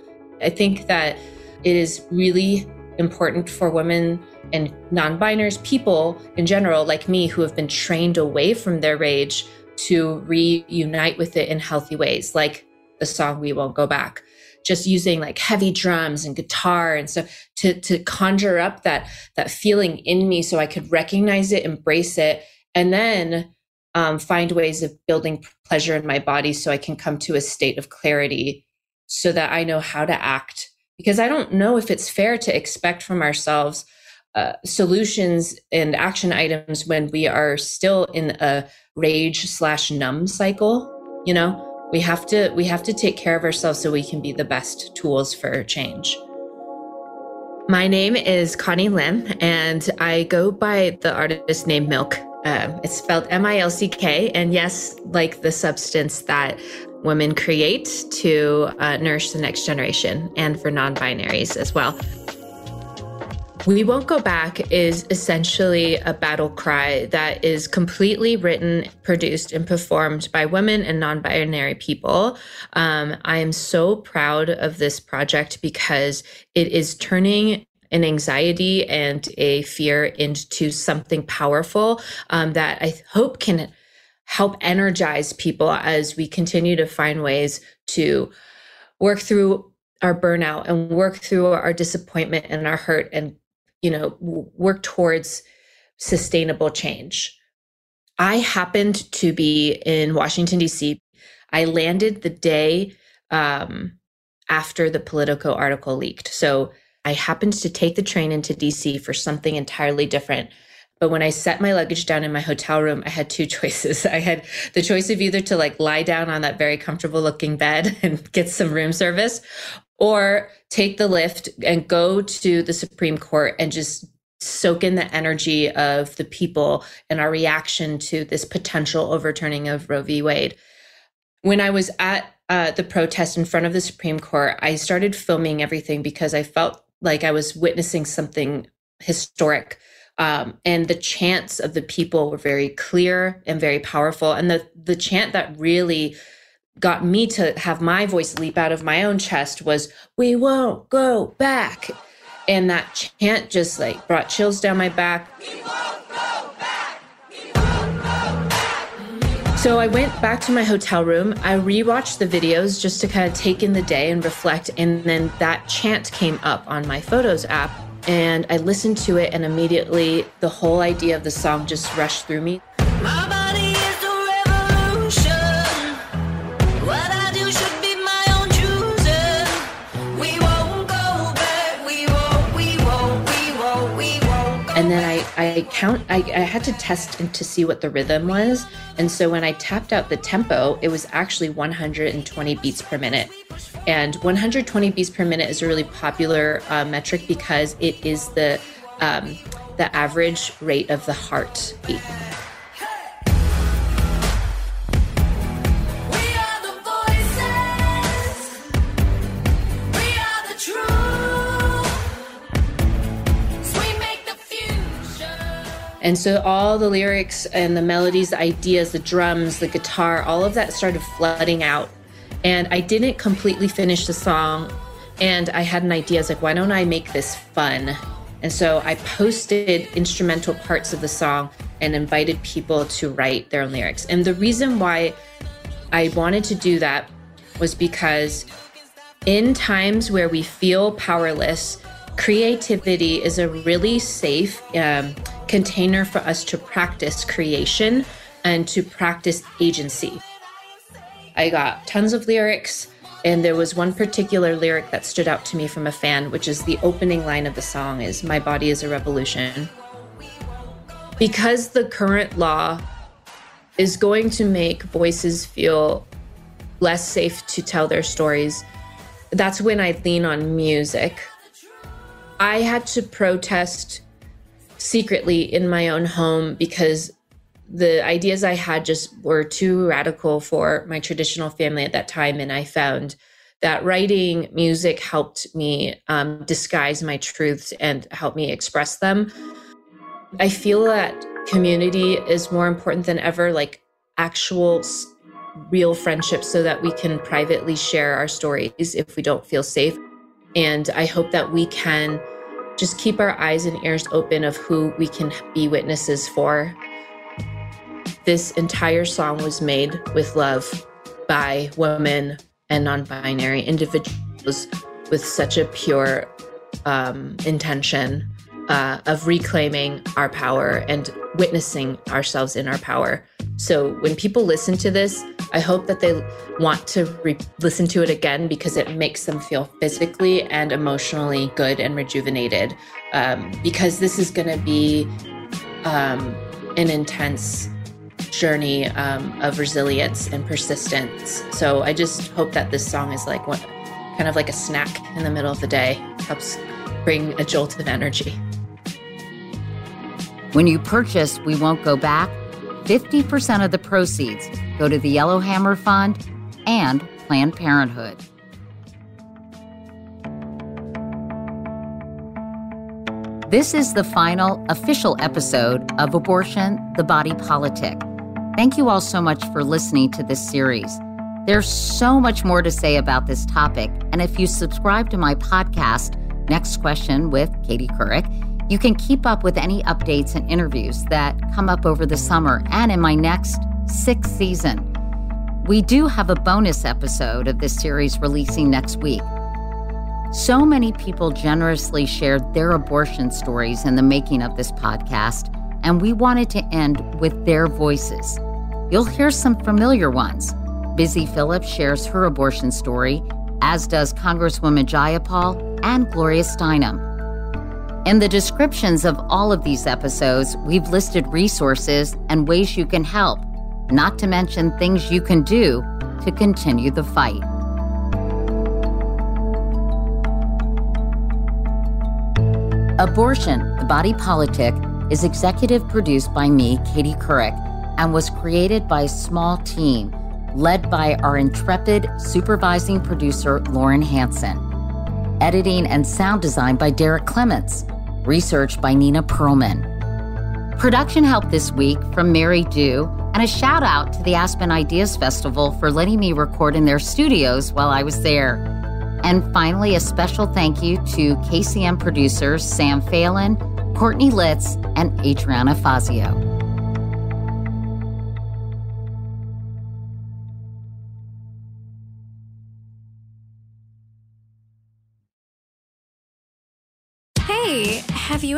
I think that it is really important for women and non-binary people in general, like me, who have been trained away from their rage to reunite with it in healthy ways, like the song We Won't Go Back, just using like heavy drums and guitar and stuff to conjure up that feeling in me so I could recognize it, embrace it, and then find ways of building pleasure in my body so I can come to a state of clarity so that I know how to act. Because I don't know if it's fair to expect from ourselves solutions and action items when we are still in a rage/numb cycle. You know, we have to take care of ourselves so we can be the best tools for change. My name is Connie Lim, and I go by the artist named Milk. It's spelled M-I-L-C-K, and yes, like the substance that women create to nourish the next generation, and for non-binaries as well. We Won't Go Back is essentially a battle cry that is completely written, produced, and performed by women and non-binary people. I am so proud of this project because it is turning an anxiety and a fear into something powerful that I hope can help energize people as we continue to find ways to work through our burnout and work through our disappointment and our hurt and, you know, work towards sustainable change. I happened to be in Washington, D.C. I landed the day after the Politico article leaked. So I happened to take the train into D.C. for something entirely different. But when I set my luggage down in my hotel room, I had two choices. I had the choice of either to like lie down on that very comfortable looking bed and get some room service, or take the Lyft and go to the Supreme Court and just soak in the energy of the people and our reaction to this potential overturning of Roe v. Wade. When I was at the protest in front of the Supreme Court, I started filming everything because I felt like I was witnessing something historic. And the chants of the people were very clear and very powerful. And the chant that really got me to have my voice leap out of my own chest was, "We won't go back." And that chant just like brought chills down my back. We won't go back. We won't go back. So I went back to my hotel room. I rewatched the videos just to kind of take in the day and reflect. And then that chant came up on my Photos app. And I listened to it, and immediately the whole idea of the song just rushed through me. My body is the revolution. What I do should be my own choosing. We won't go back. We won't go back. And then I had to test and to see what the rhythm was. And so when I tapped out the tempo, it was actually 120 beats per minute. And 120 beats per minute is a really popular metric because it is the average rate of the heart beat. And so all the lyrics and the melodies, the ideas, the drums, the guitar, all of that started flooding out. And I didn't completely finish the song. And I had an idea. I was like, why don't I make this fun? And so I posted instrumental parts of the song and invited people to write their own lyrics. And the reason why I wanted to do that was because in times where we feel powerless, creativity is a really safe container for us to practice creation and to practice agency. I got tons of lyrics. And there was one particular lyric that stood out to me from a fan, which is the opening line of the song is, "My body is a revolution." Because the current law is going to make voices feel less safe to tell their stories, that's when I lean on music. I had to protest secretly in my own home because the ideas I had just were too radical for my traditional family at that time. And I found that writing music helped me disguise my truths and help me express them. I feel that community is more important than ever, like actual real friendships, so that we can privately share our stories if we don't feel safe. And I hope that we can just keep our eyes and ears open of who we can be witnesses for. This entire song was made with love by women and non-binary individuals with such a pure intention of reclaiming our power and witnessing ourselves in our power. So when people listen to this, I hope that they want to listen to it again because it makes them feel physically and emotionally good and rejuvenated, because this is going to be an intense journey of resilience and persistence. So I just hope that this song is like kind of like a snack in the middle of the day, helps bring a jolt of energy. When you purchase We Won't Go Back, 50% of the proceeds go to the Yellowhammer Fund and Planned Parenthood. This is the final official episode of Abortion, the Body Politic. Thank you all so much for listening to this series. There's so much more to say about this topic, and if you subscribe to my podcast, Next Question with Katie Couric, you can keep up with any updates and interviews that come up over the summer and in my next 6th season. We do have a bonus episode of this series releasing next week. So many people generously shared their abortion stories in the making of this podcast, and we wanted to end with their voices. You'll hear some familiar ones. Busy Phillips shares her abortion story, as does Congresswoman Jayapal and Gloria Steinem. In the descriptions of all of these episodes, we've listed resources and ways you can help, not to mention things you can do to continue the fight. Abortion, the Body Politic, is executive produced by me, Katie Couric, and was created by a small team led by our intrepid supervising producer, Lauren Hansen. Editing and sound design by Derek Clements. Research by Nina Perlman. Production help this week from Mary Dew, and a shout out to the Aspen Ideas Festival for letting me record in their studios while I was there. And finally, a special thank you to KCM producers Sam Phelan, Courtney Litz, and Adriana Fazio. Hey, have you